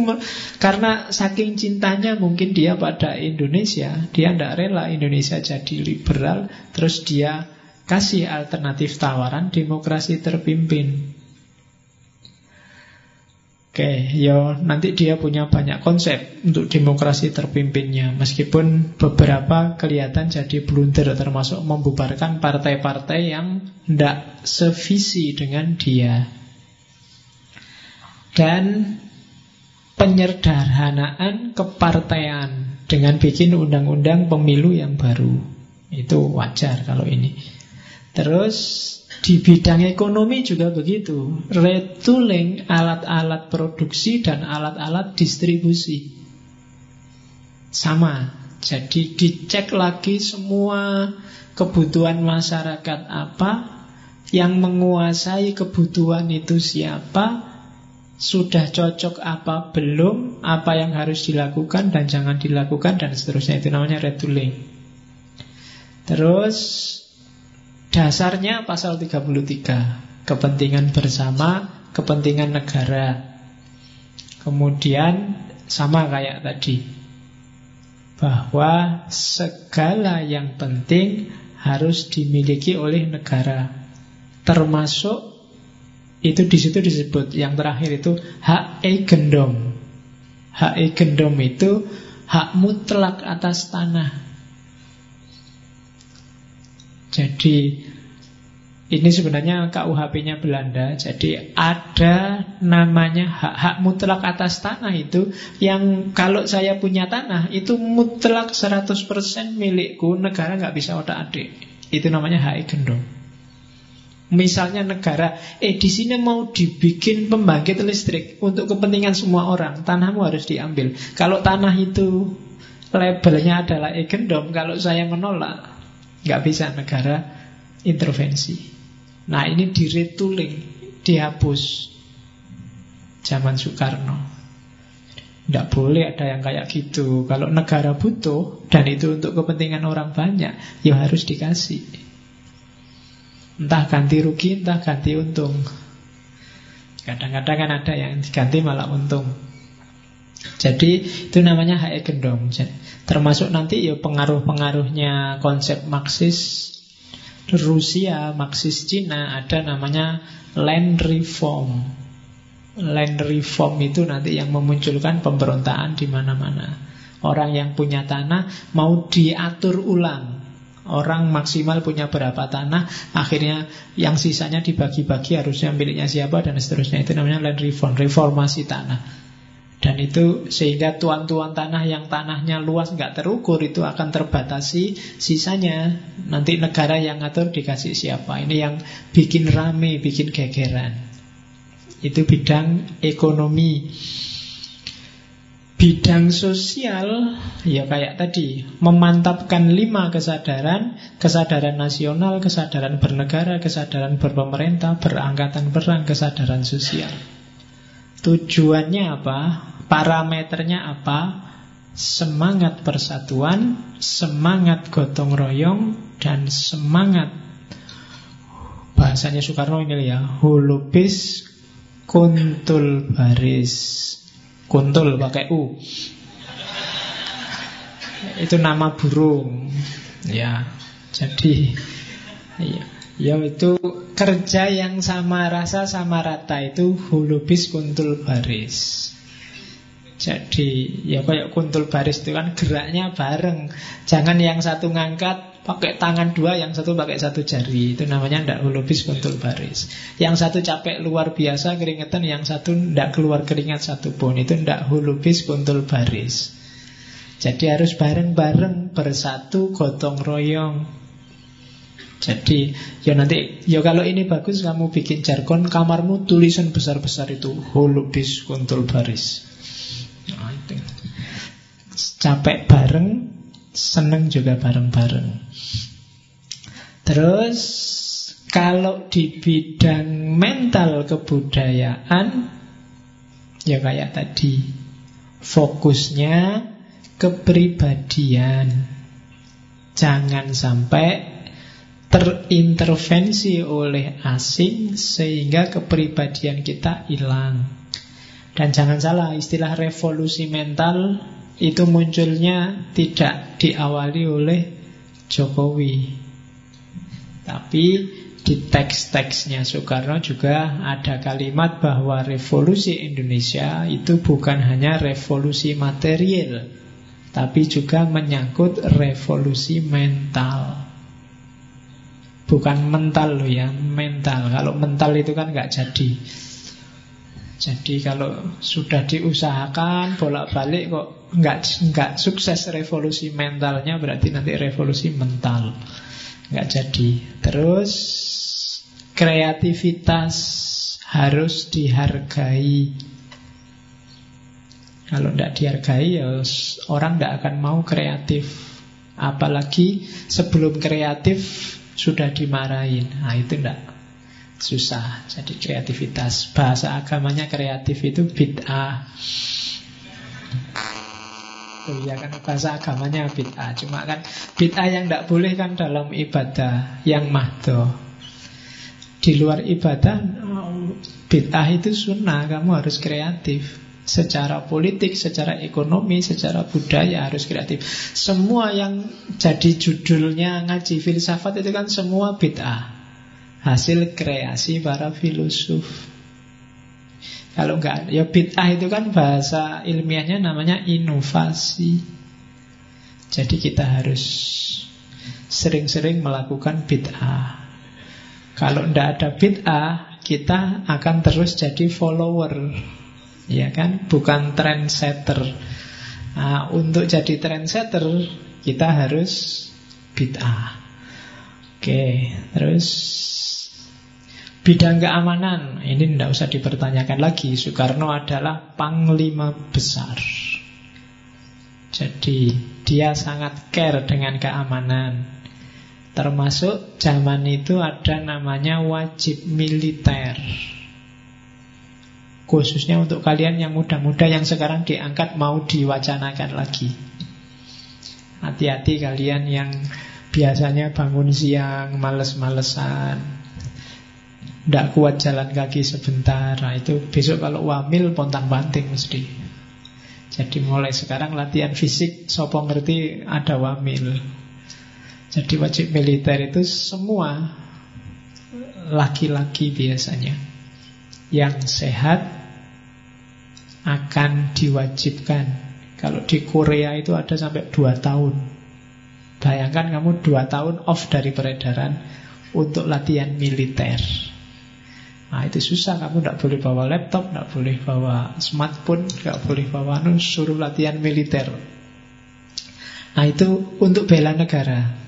karena saking cintanya mungkin dia pada Indonesia, dia tidak rela Indonesia jadi liberal, terus dia kasih alternatif tawaran demokrasi terpimpin. Oke, yo nanti dia punya banyak konsep untuk demokrasi terpimpinnya, meskipun beberapa kelihatan jadi blunder, termasuk membubarkan partai-partai yang tidak sevisi dengan dia. Dan penyederhanaan kepartaian dengan bikin undang-undang pemilu yang baru. Itu wajar kalau ini. Terus di bidang ekonomi juga begitu. Retooling alat-alat produksi dan alat-alat distribusi. Sama. Jadi dicek lagi semua kebutuhan masyarakat apa, yang menguasai kebutuhan itu siapa, sudah cocok apa belum, apa yang harus dilakukan dan jangan dilakukan, dan seterusnya. Itu namanya retooling. Terus dasarnya pasal 33, kepentingan bersama, kepentingan negara. Kemudian sama kayak tadi, bahwa segala yang penting harus dimiliki oleh negara, termasuk itu di situ disebut yang terakhir itu hak eigendom. Hak eigendom itu hak mutlak atas tanah. Jadi ini sebenarnya KUHP-nya Belanda. Jadi ada namanya hak mutlak atas tanah itu, yang kalau saya punya tanah itu mutlak 100% milikku, negara nggak bisa otak-atik. Itu namanya hak eigendom. Misalnya negara, di sini mau dibikin pembangkit listrik untuk kepentingan semua orang, tanahmu harus diambil. Kalau tanah itu labelnya adalah eigendom, kalau saya menolak, nggak bisa negara intervensi. Nah ini di retooling, dihapus. Zaman Soekarno, nggak boleh ada yang kayak gitu. Kalau negara butuh dan itu untuk kepentingan orang banyak, ya harus dikasih. Entah ganti rugi, entah ganti untung. Kadang-kadang kan ada yang diganti malah untung. Jadi itu namanya hak eigendom. Termasuk nanti ya pengaruh-pengaruhnya konsep Marxis Rusia, Marxis Cina, ada namanya land reform. Land reform itu nanti yang memunculkan pemberontakan di mana-mana. Orang yang punya tanah mau diatur ulang. Orang maksimal punya berapa tanah, akhirnya yang sisanya dibagi-bagi, harusnya miliknya siapa dan seterusnya. Itu namanya land reform, reformasi tanah. Dan itu sehingga tuan-tuan tanah yang tanahnya luas nggak terukur itu akan terbatasi sisanya. Nanti negara yang ngatur dikasih siapa. Ini yang bikin rame, bikin gegeran. Itu bidang ekonomi. Bidang sosial, ya kayak tadi, memantapkan 5 kesadaran. Kesadaran nasional, kesadaran bernegara, kesadaran berpemerintah, berangkatan perang, kesadaran sosial. Tujuannya apa? Parameternya apa? Semangat persatuan, semangat gotong royong, dan semangat, bahasanya Soekarno ini ya, holopis kuntul baris. Kuntul pakai U. Itu nama burung. Ya, jadi ya itu kerja yang sama rasa sama rata, itu holopis kuntul baris. Jadi ya kayak kuntul baris itu kan geraknya bareng. Jangan yang satu ngangkat pakai tangan dua, yang satu pakai satu jari. Itu namanya ndak holopis kuntul baris. Yang satu capek luar biasa keringetan, yang satu ndak keluar keringat satupun. Itu ndak holopis kuntul baris. Jadi harus bareng-bareng, bersatu, gotong royong. Jadi ya nanti ya kalau ini bagus kamu bikin jargon kamarmu, tulisan besar-besar itu holopis kuntul baris. Nah, itu. Capek bareng, seneng juga bareng-bareng. Terus kalau di bidang mental kebudayaan, ya kayak tadi, fokusnya kepribadian. Jangan sampai terintervensi oleh asing sehingga kepribadian kita hilang. Dan jangan salah, istilah revolusi mental itu munculnya tidak diawali oleh Jokowi. Tapi di teks-teksnya Soekarno juga ada kalimat bahwa revolusi Indonesia itu bukan hanya revolusi material, tapi juga menyangkut revolusi mental. Bukan mental loh ya, mental. Kalau mental itu kan nggak jadi. Jadi kalau sudah diusahakan bolak-balik kok nggak sukses revolusi mentalnya, berarti nanti revolusi mental nggak jadi. Terus kreativitas harus dihargai. Kalau nggak dihargai ya orang nggak akan mau kreatif. Apalagi sebelum kreatif sudah dimarahin. Nah itu nggak. susah. Jadi kreativitas, bahasa agamanya kreatif itu bid'ah. Oh iya kan, bahasa agamanya bid'ah. Cuma kan bid'ah yang tidak boleh kan dalam ibadah yang mahdoh. Di luar ibadah, bid'ah itu sunnah. Kamu harus kreatif. Secara politik, secara ekonomi, secara budaya harus kreatif. Semua yang jadi judulnya ngaji filsafat itu kan semua bid'ah, hasil kreasi para filosof. Kalau enggak, ya bid'ah itu kan bahasa ilmiahnya namanya inovasi. Jadi kita harus sering-sering melakukan bid'ah. Kalau enggak ada bid'ah, kita akan terus jadi follower, ya kan? Bukan trendsetter. Nah, untuk jadi trendsetter, kita harus bid'ah. Oke, terus bidang keamanan, ini tidak usah dipertanyakan lagi. Soekarno adalah panglima besar. Jadi dia sangat care dengan keamanan. Termasuk zaman itu ada namanya wajib militer. Khususnya untuk kalian yang muda-muda yang sekarang diangkat mau diwacanakan lagi. Hati-hati kalian yang biasanya bangun siang, males-malesan, tidak kuat jalan kaki sebentar. Nah, itu besok kalau wamil pontang banting mesti. Jadi mulai sekarang latihan fisik, sopo ngerti ada wamil. Jadi wajib militer itu semua laki-laki biasanya yang sehat akan diwajibkan. Kalau di Korea itu ada sampai 2 tahun. Bayangkan kamu 2 tahun off dari peredaran untuk latihan militer. Nah itu susah, kamu tidak boleh bawa laptop, tidak boleh bawa smartphone, tidak boleh bawa suruh latihan militer. Nah itu untuk bela negara.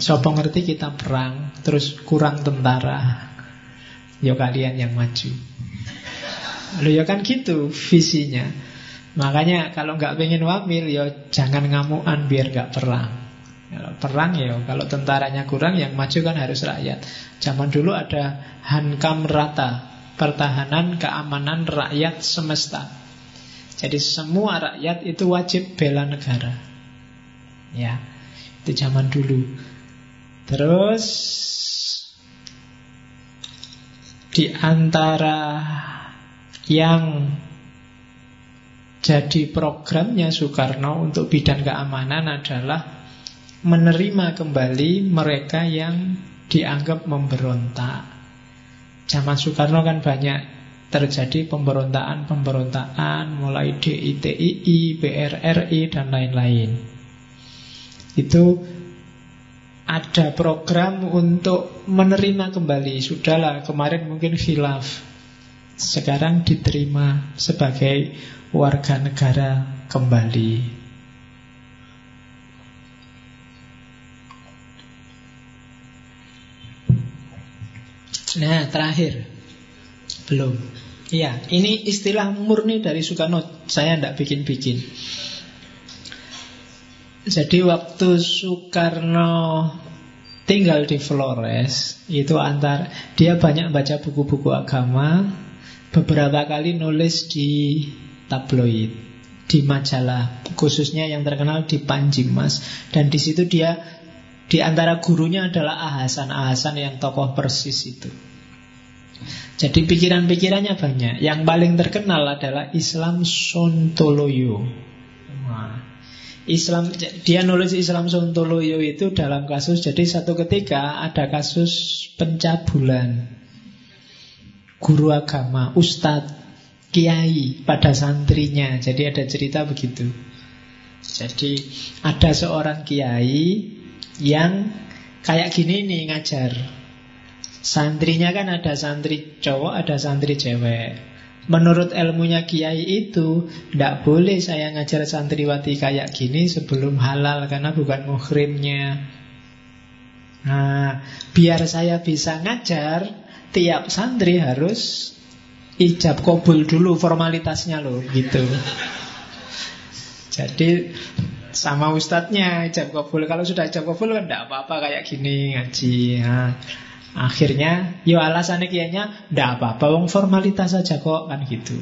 Sopo ngerti kita perang, terus kurang tentara, yo kalian yang maju. Loh ya kan gitu visinya. Makanya kalau nggak pengen wamil, yo jangan ngamuan biar nggak perang. Kalau perang ya, kalau tentaranya kurang, yang maju kan harus rakyat. Zaman dulu ada hankam rata, pertahanan keamanan rakyat semesta. Jadi semua rakyat itu wajib bela negara. Ya, itu zaman dulu. Terus di antara yang jadi programnya Soekarno untuk bidang keamanan adalah menerima kembali mereka yang dianggap memberontak. Zaman Soekarno kan banyak terjadi pemberontakan, mulai DITII, PRRI, dan lain-lain. Itu ada program untuk menerima kembali. Sudahlah, kemarin mungkin khilaf, sekarang diterima sebagai warga negara kembali. Nah terakhir, belum. Iya, ini istilah murni dari Soekarno, saya tidak bikin-bikin. Jadi waktu Soekarno tinggal di Flores, itu antar dia banyak baca buku-buku agama, beberapa kali nulis di tabloid, di majalah, khususnya yang terkenal di Panji Mas. Dan di situ dia, di antara gurunya adalah Ahasan yang tokoh persis itu. Jadi pikiran-pikirannya banyak. Yang paling terkenal adalah Islam Sontoloyo. Dia nulis Islam Sontoloyo itu dalam kasus, jadi satu ketika ada kasus pencabulan guru agama, ustadz, kiai pada santrinya. Jadi ada cerita begitu. Jadi ada seorang kiai yang kayak gini nih ngajar. Santrinya kan ada santri cowok, ada santri cewek. Menurut ilmunya kiai itu, tidak boleh saya ngajar santriwati kayak gini sebelum halal, karena bukan muhrimnya. Nah, biar saya bisa ngajar, tiap santri harus ijab kabul dulu, formalitasnya loh gitu. Jadi sama ustadznya ijab kabul. Kalau sudah ijab kabul kan tidak apa-apa kayak gini ngaji. Akhirnya, yo alasannya kayaknya ndak apa-apa, wong formalitas saja kok kan gitu.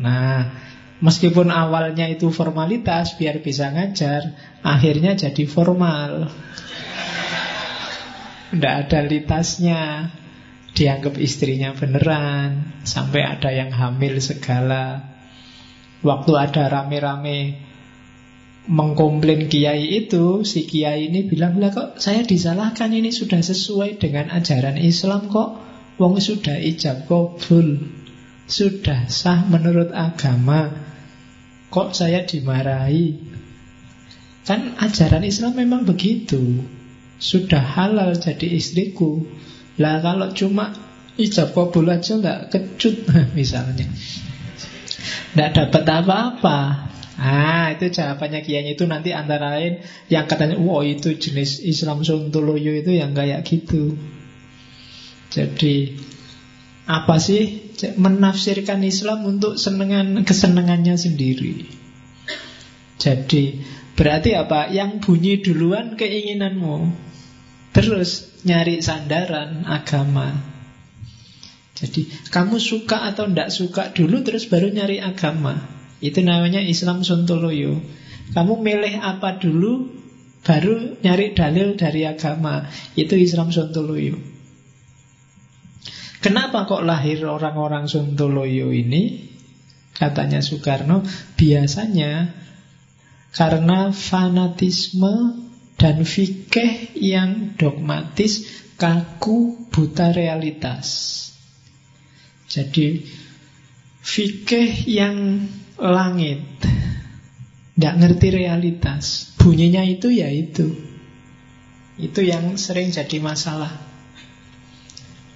Nah, meskipun awalnya itu formalitas biar bisa ngajar, akhirnya jadi formal. Ndak ada litasnya. Dianggap istrinya beneran, sampai ada yang hamil segala. Waktu ada rame-rame mengkomplain kiai itu, si kiai ini bilang, lah kok saya disalahkan, ini sudah sesuai dengan ajaran Islam kok. Wong sudah ijab qabul, sudah sah menurut agama, kok saya dimarahi? Kan ajaran Islam memang begitu, sudah halal jadi istriku. Lah kalau cuma ijab qabul aja nggak kecut misalnya, nggak dapat apa-apa. Ah, itu jawabannya kiainya itu nanti antara lain yang katanya, wow itu jenis Islam Sontoloyo itu yang kayak gitu. Jadi apa sih menafsirkan Islam untuk kesenangannya sendiri. Jadi berarti apa? Yang bunyi duluan keinginanmu, terus nyari sandaran agama. Jadi kamu suka atau tidak suka dulu, terus baru nyari agama. Itu namanya Islam Sontoloyo. Kamu milih apa dulu, baru nyari dalil dari agama. Itu Islam Sontoloyo. Kenapa kok lahir orang-orang Sontoloyo ini? Katanya Soekarno, biasanya karena fanatisme dan fikih yang dogmatis, kaku, buta realitas. Jadi fikih yang langit, tidak ngerti realitas. Bunyinya itu ya itu. Itu yang sering jadi masalah.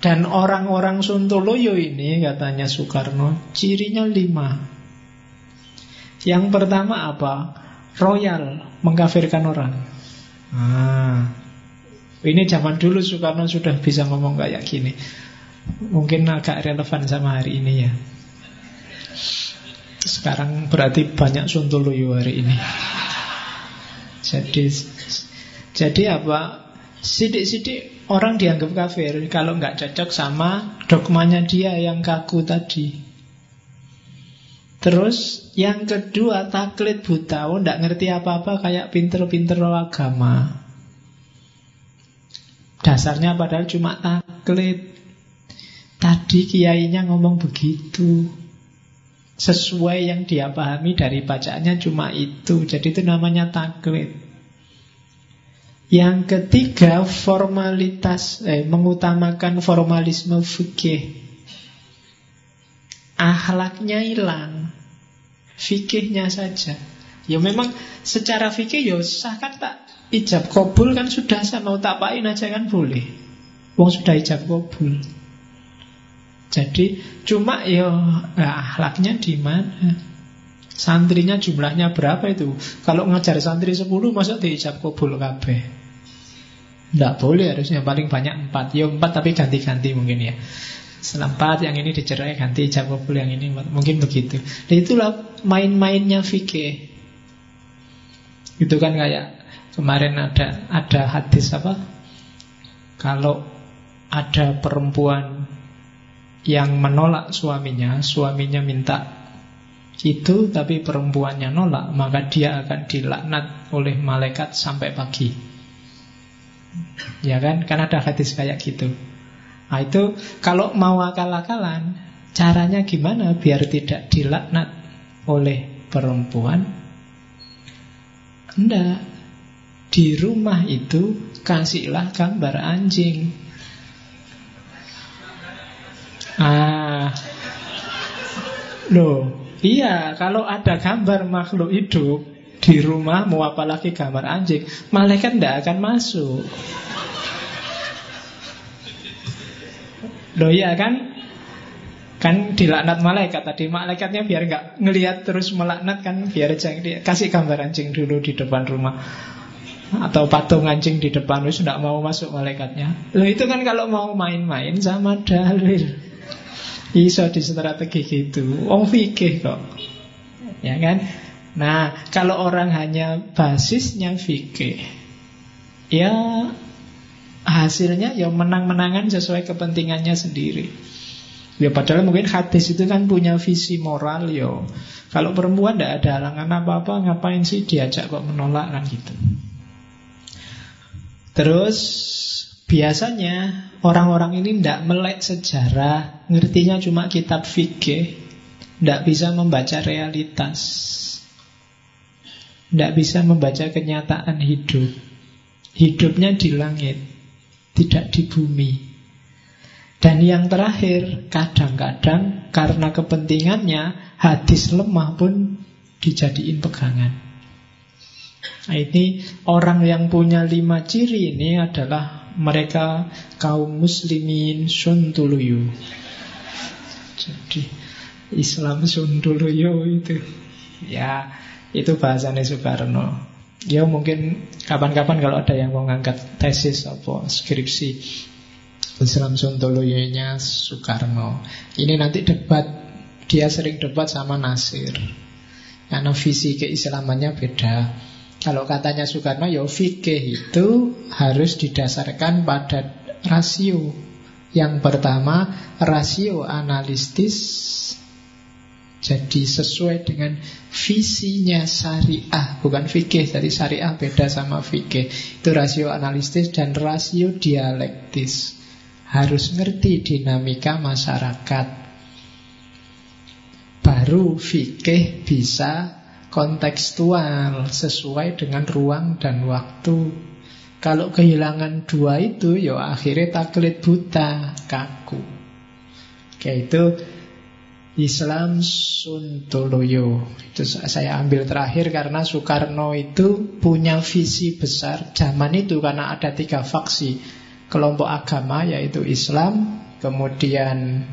Dan orang-orang Sontoloyo ini, katanya Soekarno, cirinya 5. Yang pertama apa? Royal, mengkafirkan orang. Ini zaman dulu Soekarno sudah bisa ngomong kayak gini. Mungkin agak relevan sama hari ini ya. Sekarang berarti banyak Sontoloyo hari ini. Jadi apa? Sidik-sidik orang dianggap kafir kalau nggak cocok sama dogmanya dia yang kaku tadi. Terus yang kedua, taklid buta, nggak ngerti apa-apa kayak pinter-pinter agama. Dasarnya padahal cuma taklid. Tadi kiainya ngomong begitu. Sesuai yang dia pahami dari bacaannya cuma itu. Jadi itu namanya taklid. Yang ketiga, formalitas, mengutamakan formalisme fikih. Akhlaknya hilang, fikihnya saja. Ya memang secara fikih ya sah kan, tak ijab qabul kan sudah sah, mau tapain aja kan boleh. Wong sudah ijab qabul. Jadi cuma ya akhlaknya di mana? Santrinya jumlahnya berapa itu? Kalau ngajar santri 10 masa diijab qabul kabeh? Enggak boleh, harusnya paling banyak 4. Ya 4 tapi ganti-ganti mungkin ya. Setelah 4 yang ini dicerai ganti ijab qabul yang ini 4. Mungkin begitu. Dan itulah main-mainnya fikih. Itu kan kayak kemarin ada hadis apa? Kalau ada perempuan yang menolak suaminya, suaminya minta itu tapi perempuannya nolak, maka dia akan dilaknat oleh malaikat sampai pagi. Ya kan ada hadis kayak gitu. Nah itu kalau mau akal-akalan, caranya gimana biar tidak dilaknat oleh perempuan? Enggak, di rumah itu kasihlah gambar anjing. Iya, kalau ada gambar makhluk hidup di rumahmu, apalagi gambar anjing, malaikat tidak akan masuk. Iya kan? Kan dilaknat malaikat tadi. Malaikatnya biar nggak ngelihat terus melaknat kan, biar kasih gambar anjing dulu di depan rumah. Atau patung anjing di depan, wis tidak mau masuk malaikatnya. Itu kan kalau mau main-main sama dalil. Iso di strategi gitu. Wong fikih kok. Ya kan? Nah, kalau orang hanya basisnya fikih, ya hasilnya ya menang-menangan sesuai kepentingannya sendiri. Ya padahal mungkin hadis itu kan punya visi moral yo. Kalau perempuan tidak ada halangan apa-apa, ngapain sih diajak kok menolak kan gitu. Terus biasanya orang-orang ini tidak melek sejarah, ngertinya cuma kitab fikih, tidak bisa membaca realitas, tidak bisa membaca kenyataan hidup. Hidupnya di langit, tidak di bumi. Dan yang terakhir, kadang-kadang karena kepentingannya, hadis lemah pun dijadiin pegangan. Nah, ini orang yang punya 5 ciri ini adalah mereka kaum muslimin suntuluyu. Jadi Islam suntuluyu itu, ya itu bahasanya Soekarno. Ya mungkin kapan-kapan kalau ada yang mau ngangkat tesis atau skripsi Islam suntuluyonya Soekarno. Ini nanti debat, dia sering debat sama Nasir. Karena visi keislamannya beda. Kalau katanya Soekarno, ya fikih itu harus didasarkan pada rasio. Yang pertama, rasio analitis. Jadi sesuai dengan visinya syariah. Bukan fikih, jadi syariah beda sama fikih. Itu rasio analitis dan rasio dialektis. Harus ngerti dinamika masyarakat, baru fikih bisa kontekstual sesuai dengan ruang dan waktu. Kalau kehilangan dua itu, ya akhirnya taklid buta, kaku. Kayak itu Islam suntuluyo. Itu saya ambil terakhir karena Soekarno itu punya visi besar zaman itu, karena ada 3 faksi. Kelompok agama yaitu Islam, kemudian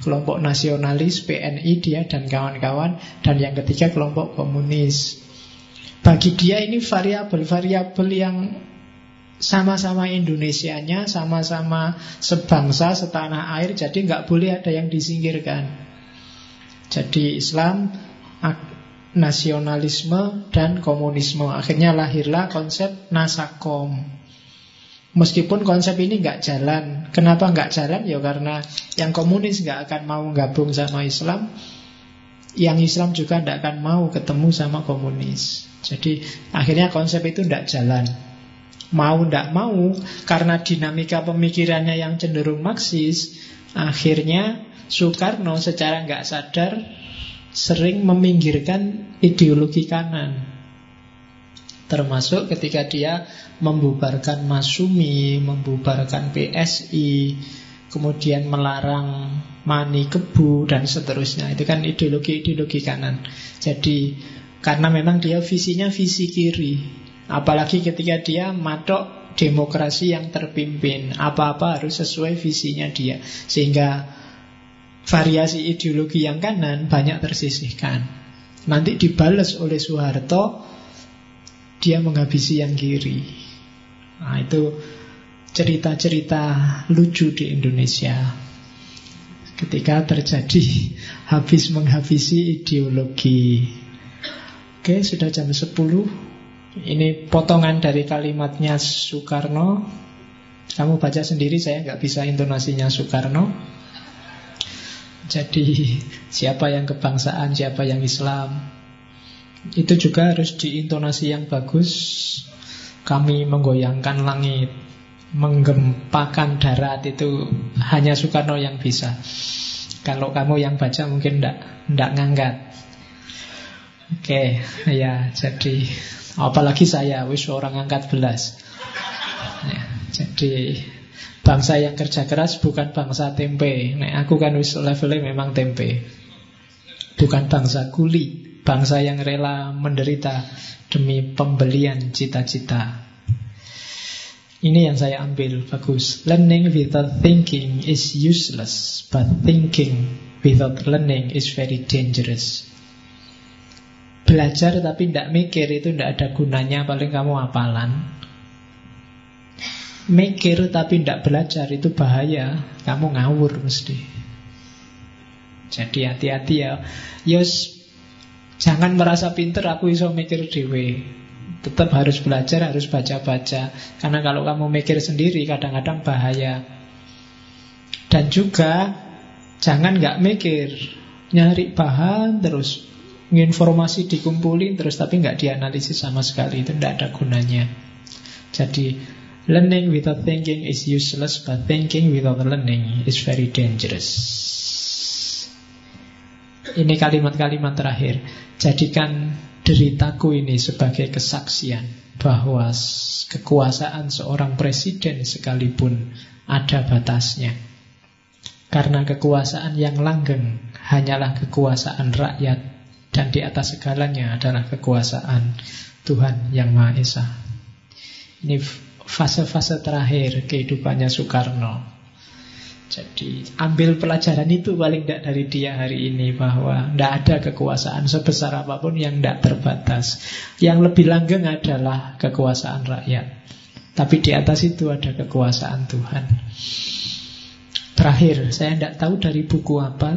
kelompok nasionalis PNI dia dan kawan-kawan, dan yang ketiga kelompok komunis. Bagi dia ini variabel-variabel yang sama-sama Indonesianya, sama-sama sebangsa, setanah air, jadi nggak boleh ada yang disingkirkan. Jadi Islam, nasionalisme, dan komunisme. Akhirnya lahirlah konsep Nasakom. Meskipun konsep ini nggak jalan. Kenapa nggak jalan? Ya karena yang komunis nggak akan mau gabung sama Islam, yang Islam juga nggak akan mau ketemu sama komunis. Jadi akhirnya konsep itu nggak jalan. Mau nggak mau, karena dinamika pemikirannya yang cenderung Marxis, akhirnya Soekarno secara nggak sadar sering meminggirkan ideologi kanan. Termasuk ketika dia membubarkan Masyumi, membubarkan PSI, kemudian melarang mani kebu, dan seterusnya. Itu kan ideologi-ideologi kanan. Jadi karena memang dia visinya visi kiri. Apalagi ketika dia matok demokrasi yang terpimpin, apa-apa harus sesuai visinya dia. Sehingga variasi ideologi yang kanan banyak tersisihkan. Nanti dibales oleh Soeharto, dia menghabisi yang kiri. Nah, itu cerita-cerita lucu di Indonesia ketika terjadi habis menghabisi ideologi. Oke, sudah jam 10. Ini potongan dari kalimatnya Soekarno. Kamu baca sendiri, saya nggak bisa intonasinya Soekarno. Jadi siapa yang kebangsaan, siapa yang Islam, itu juga harus diintonasi yang bagus. Kami menggoyangkan langit, menggempakan darat, itu hanya Soekarno yang bisa. Kalau kamu yang baca mungkin tidak ngangkat. Oke, ya jadi apalagi saya, wis orang angkat belas. Ya, jadi bangsa yang kerja keras bukan bangsa tempe. Nek aku kan wis levelnya memang tempe, bukan bangsa kuli. Bangsa yang rela menderita demi pembelian cita-cita. Ini yang saya ambil, bagus. Learning without thinking is useless, but thinking without learning is very dangerous. Belajar tapi tidak mikir itu tidak ada gunanya, paling kamu apalan. Mikir tapi tidak belajar itu bahaya, kamu ngawur mesti. Jadi hati-hati ya. Jangan merasa pinter, aku iso mikir dhewe. tetap harus belajar, harus baca-baca. Karena kalau kamu mikir sendiri kadang-kadang bahaya. Dan juga jangan gak mikir, nyari bahan terus, informasi dikumpulin terus tapi gak dianalisis sama sekali. Itu gak ada gunanya. Jadi learning without thinking is useless, but thinking without learning is very dangerous. Ini kalimat-kalimat terakhir. Jadikan deritaku ini sebagai kesaksian bahwa kekuasaan seorang presiden sekalipun ada batasnya. Karena kekuasaan yang langgeng hanyalah kekuasaan rakyat, dan di atas segalanya adalah kekuasaan Tuhan Yang Maha Esa. Ini fase-fase terakhir kehidupannya Soekarno. Jadi ambil pelajaran itu paling tidak dari dia hari ini, bahwa tidak ada kekuasaan sebesar apapun yang tidak terbatas. Yang lebih langgeng adalah kekuasaan rakyat, tapi di atas itu ada kekuasaan Tuhan. Terakhir, saya tidak tahu dari buku apa,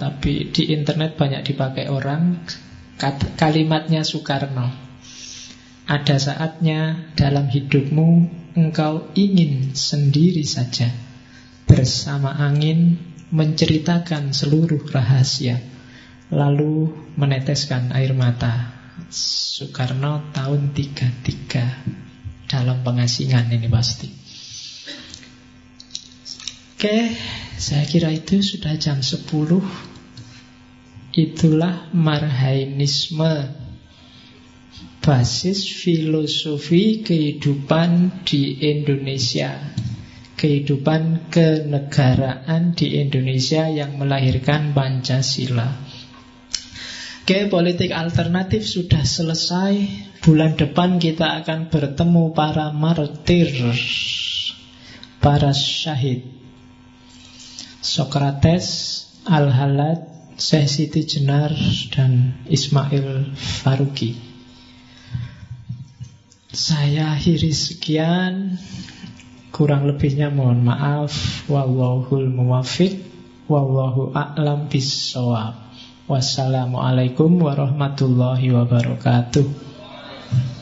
tapi di internet banyak dipakai orang, kalimatnya Soekarno. Ada saatnya dalam hidupmu engkau ingin sendiri saja, bersama angin, menceritakan seluruh rahasia, lalu meneteskan air mata. Soekarno tahun 1933, dalam pengasingan ini pasti. Oke, saya kira itu sudah jam 10. Itulah marhainisme, basis filosofi kehidupan di Indonesia, kehidupan kenegaraan di Indonesia yang melahirkan Pancasila. Oke, politik alternatif sudah selesai. Bulan depan kita akan bertemu para martir, para syahid. Sokrates, Al-Halad, Syekh Siti Jenar, dan Ismail Faruqi. Saya akhiri sekian. Kurang lebihnya mohon maaf. Wallahul muwaffiq, wallahu a'lam bissawab. Wassalamualaikum warahmatullahi wabarakatuh.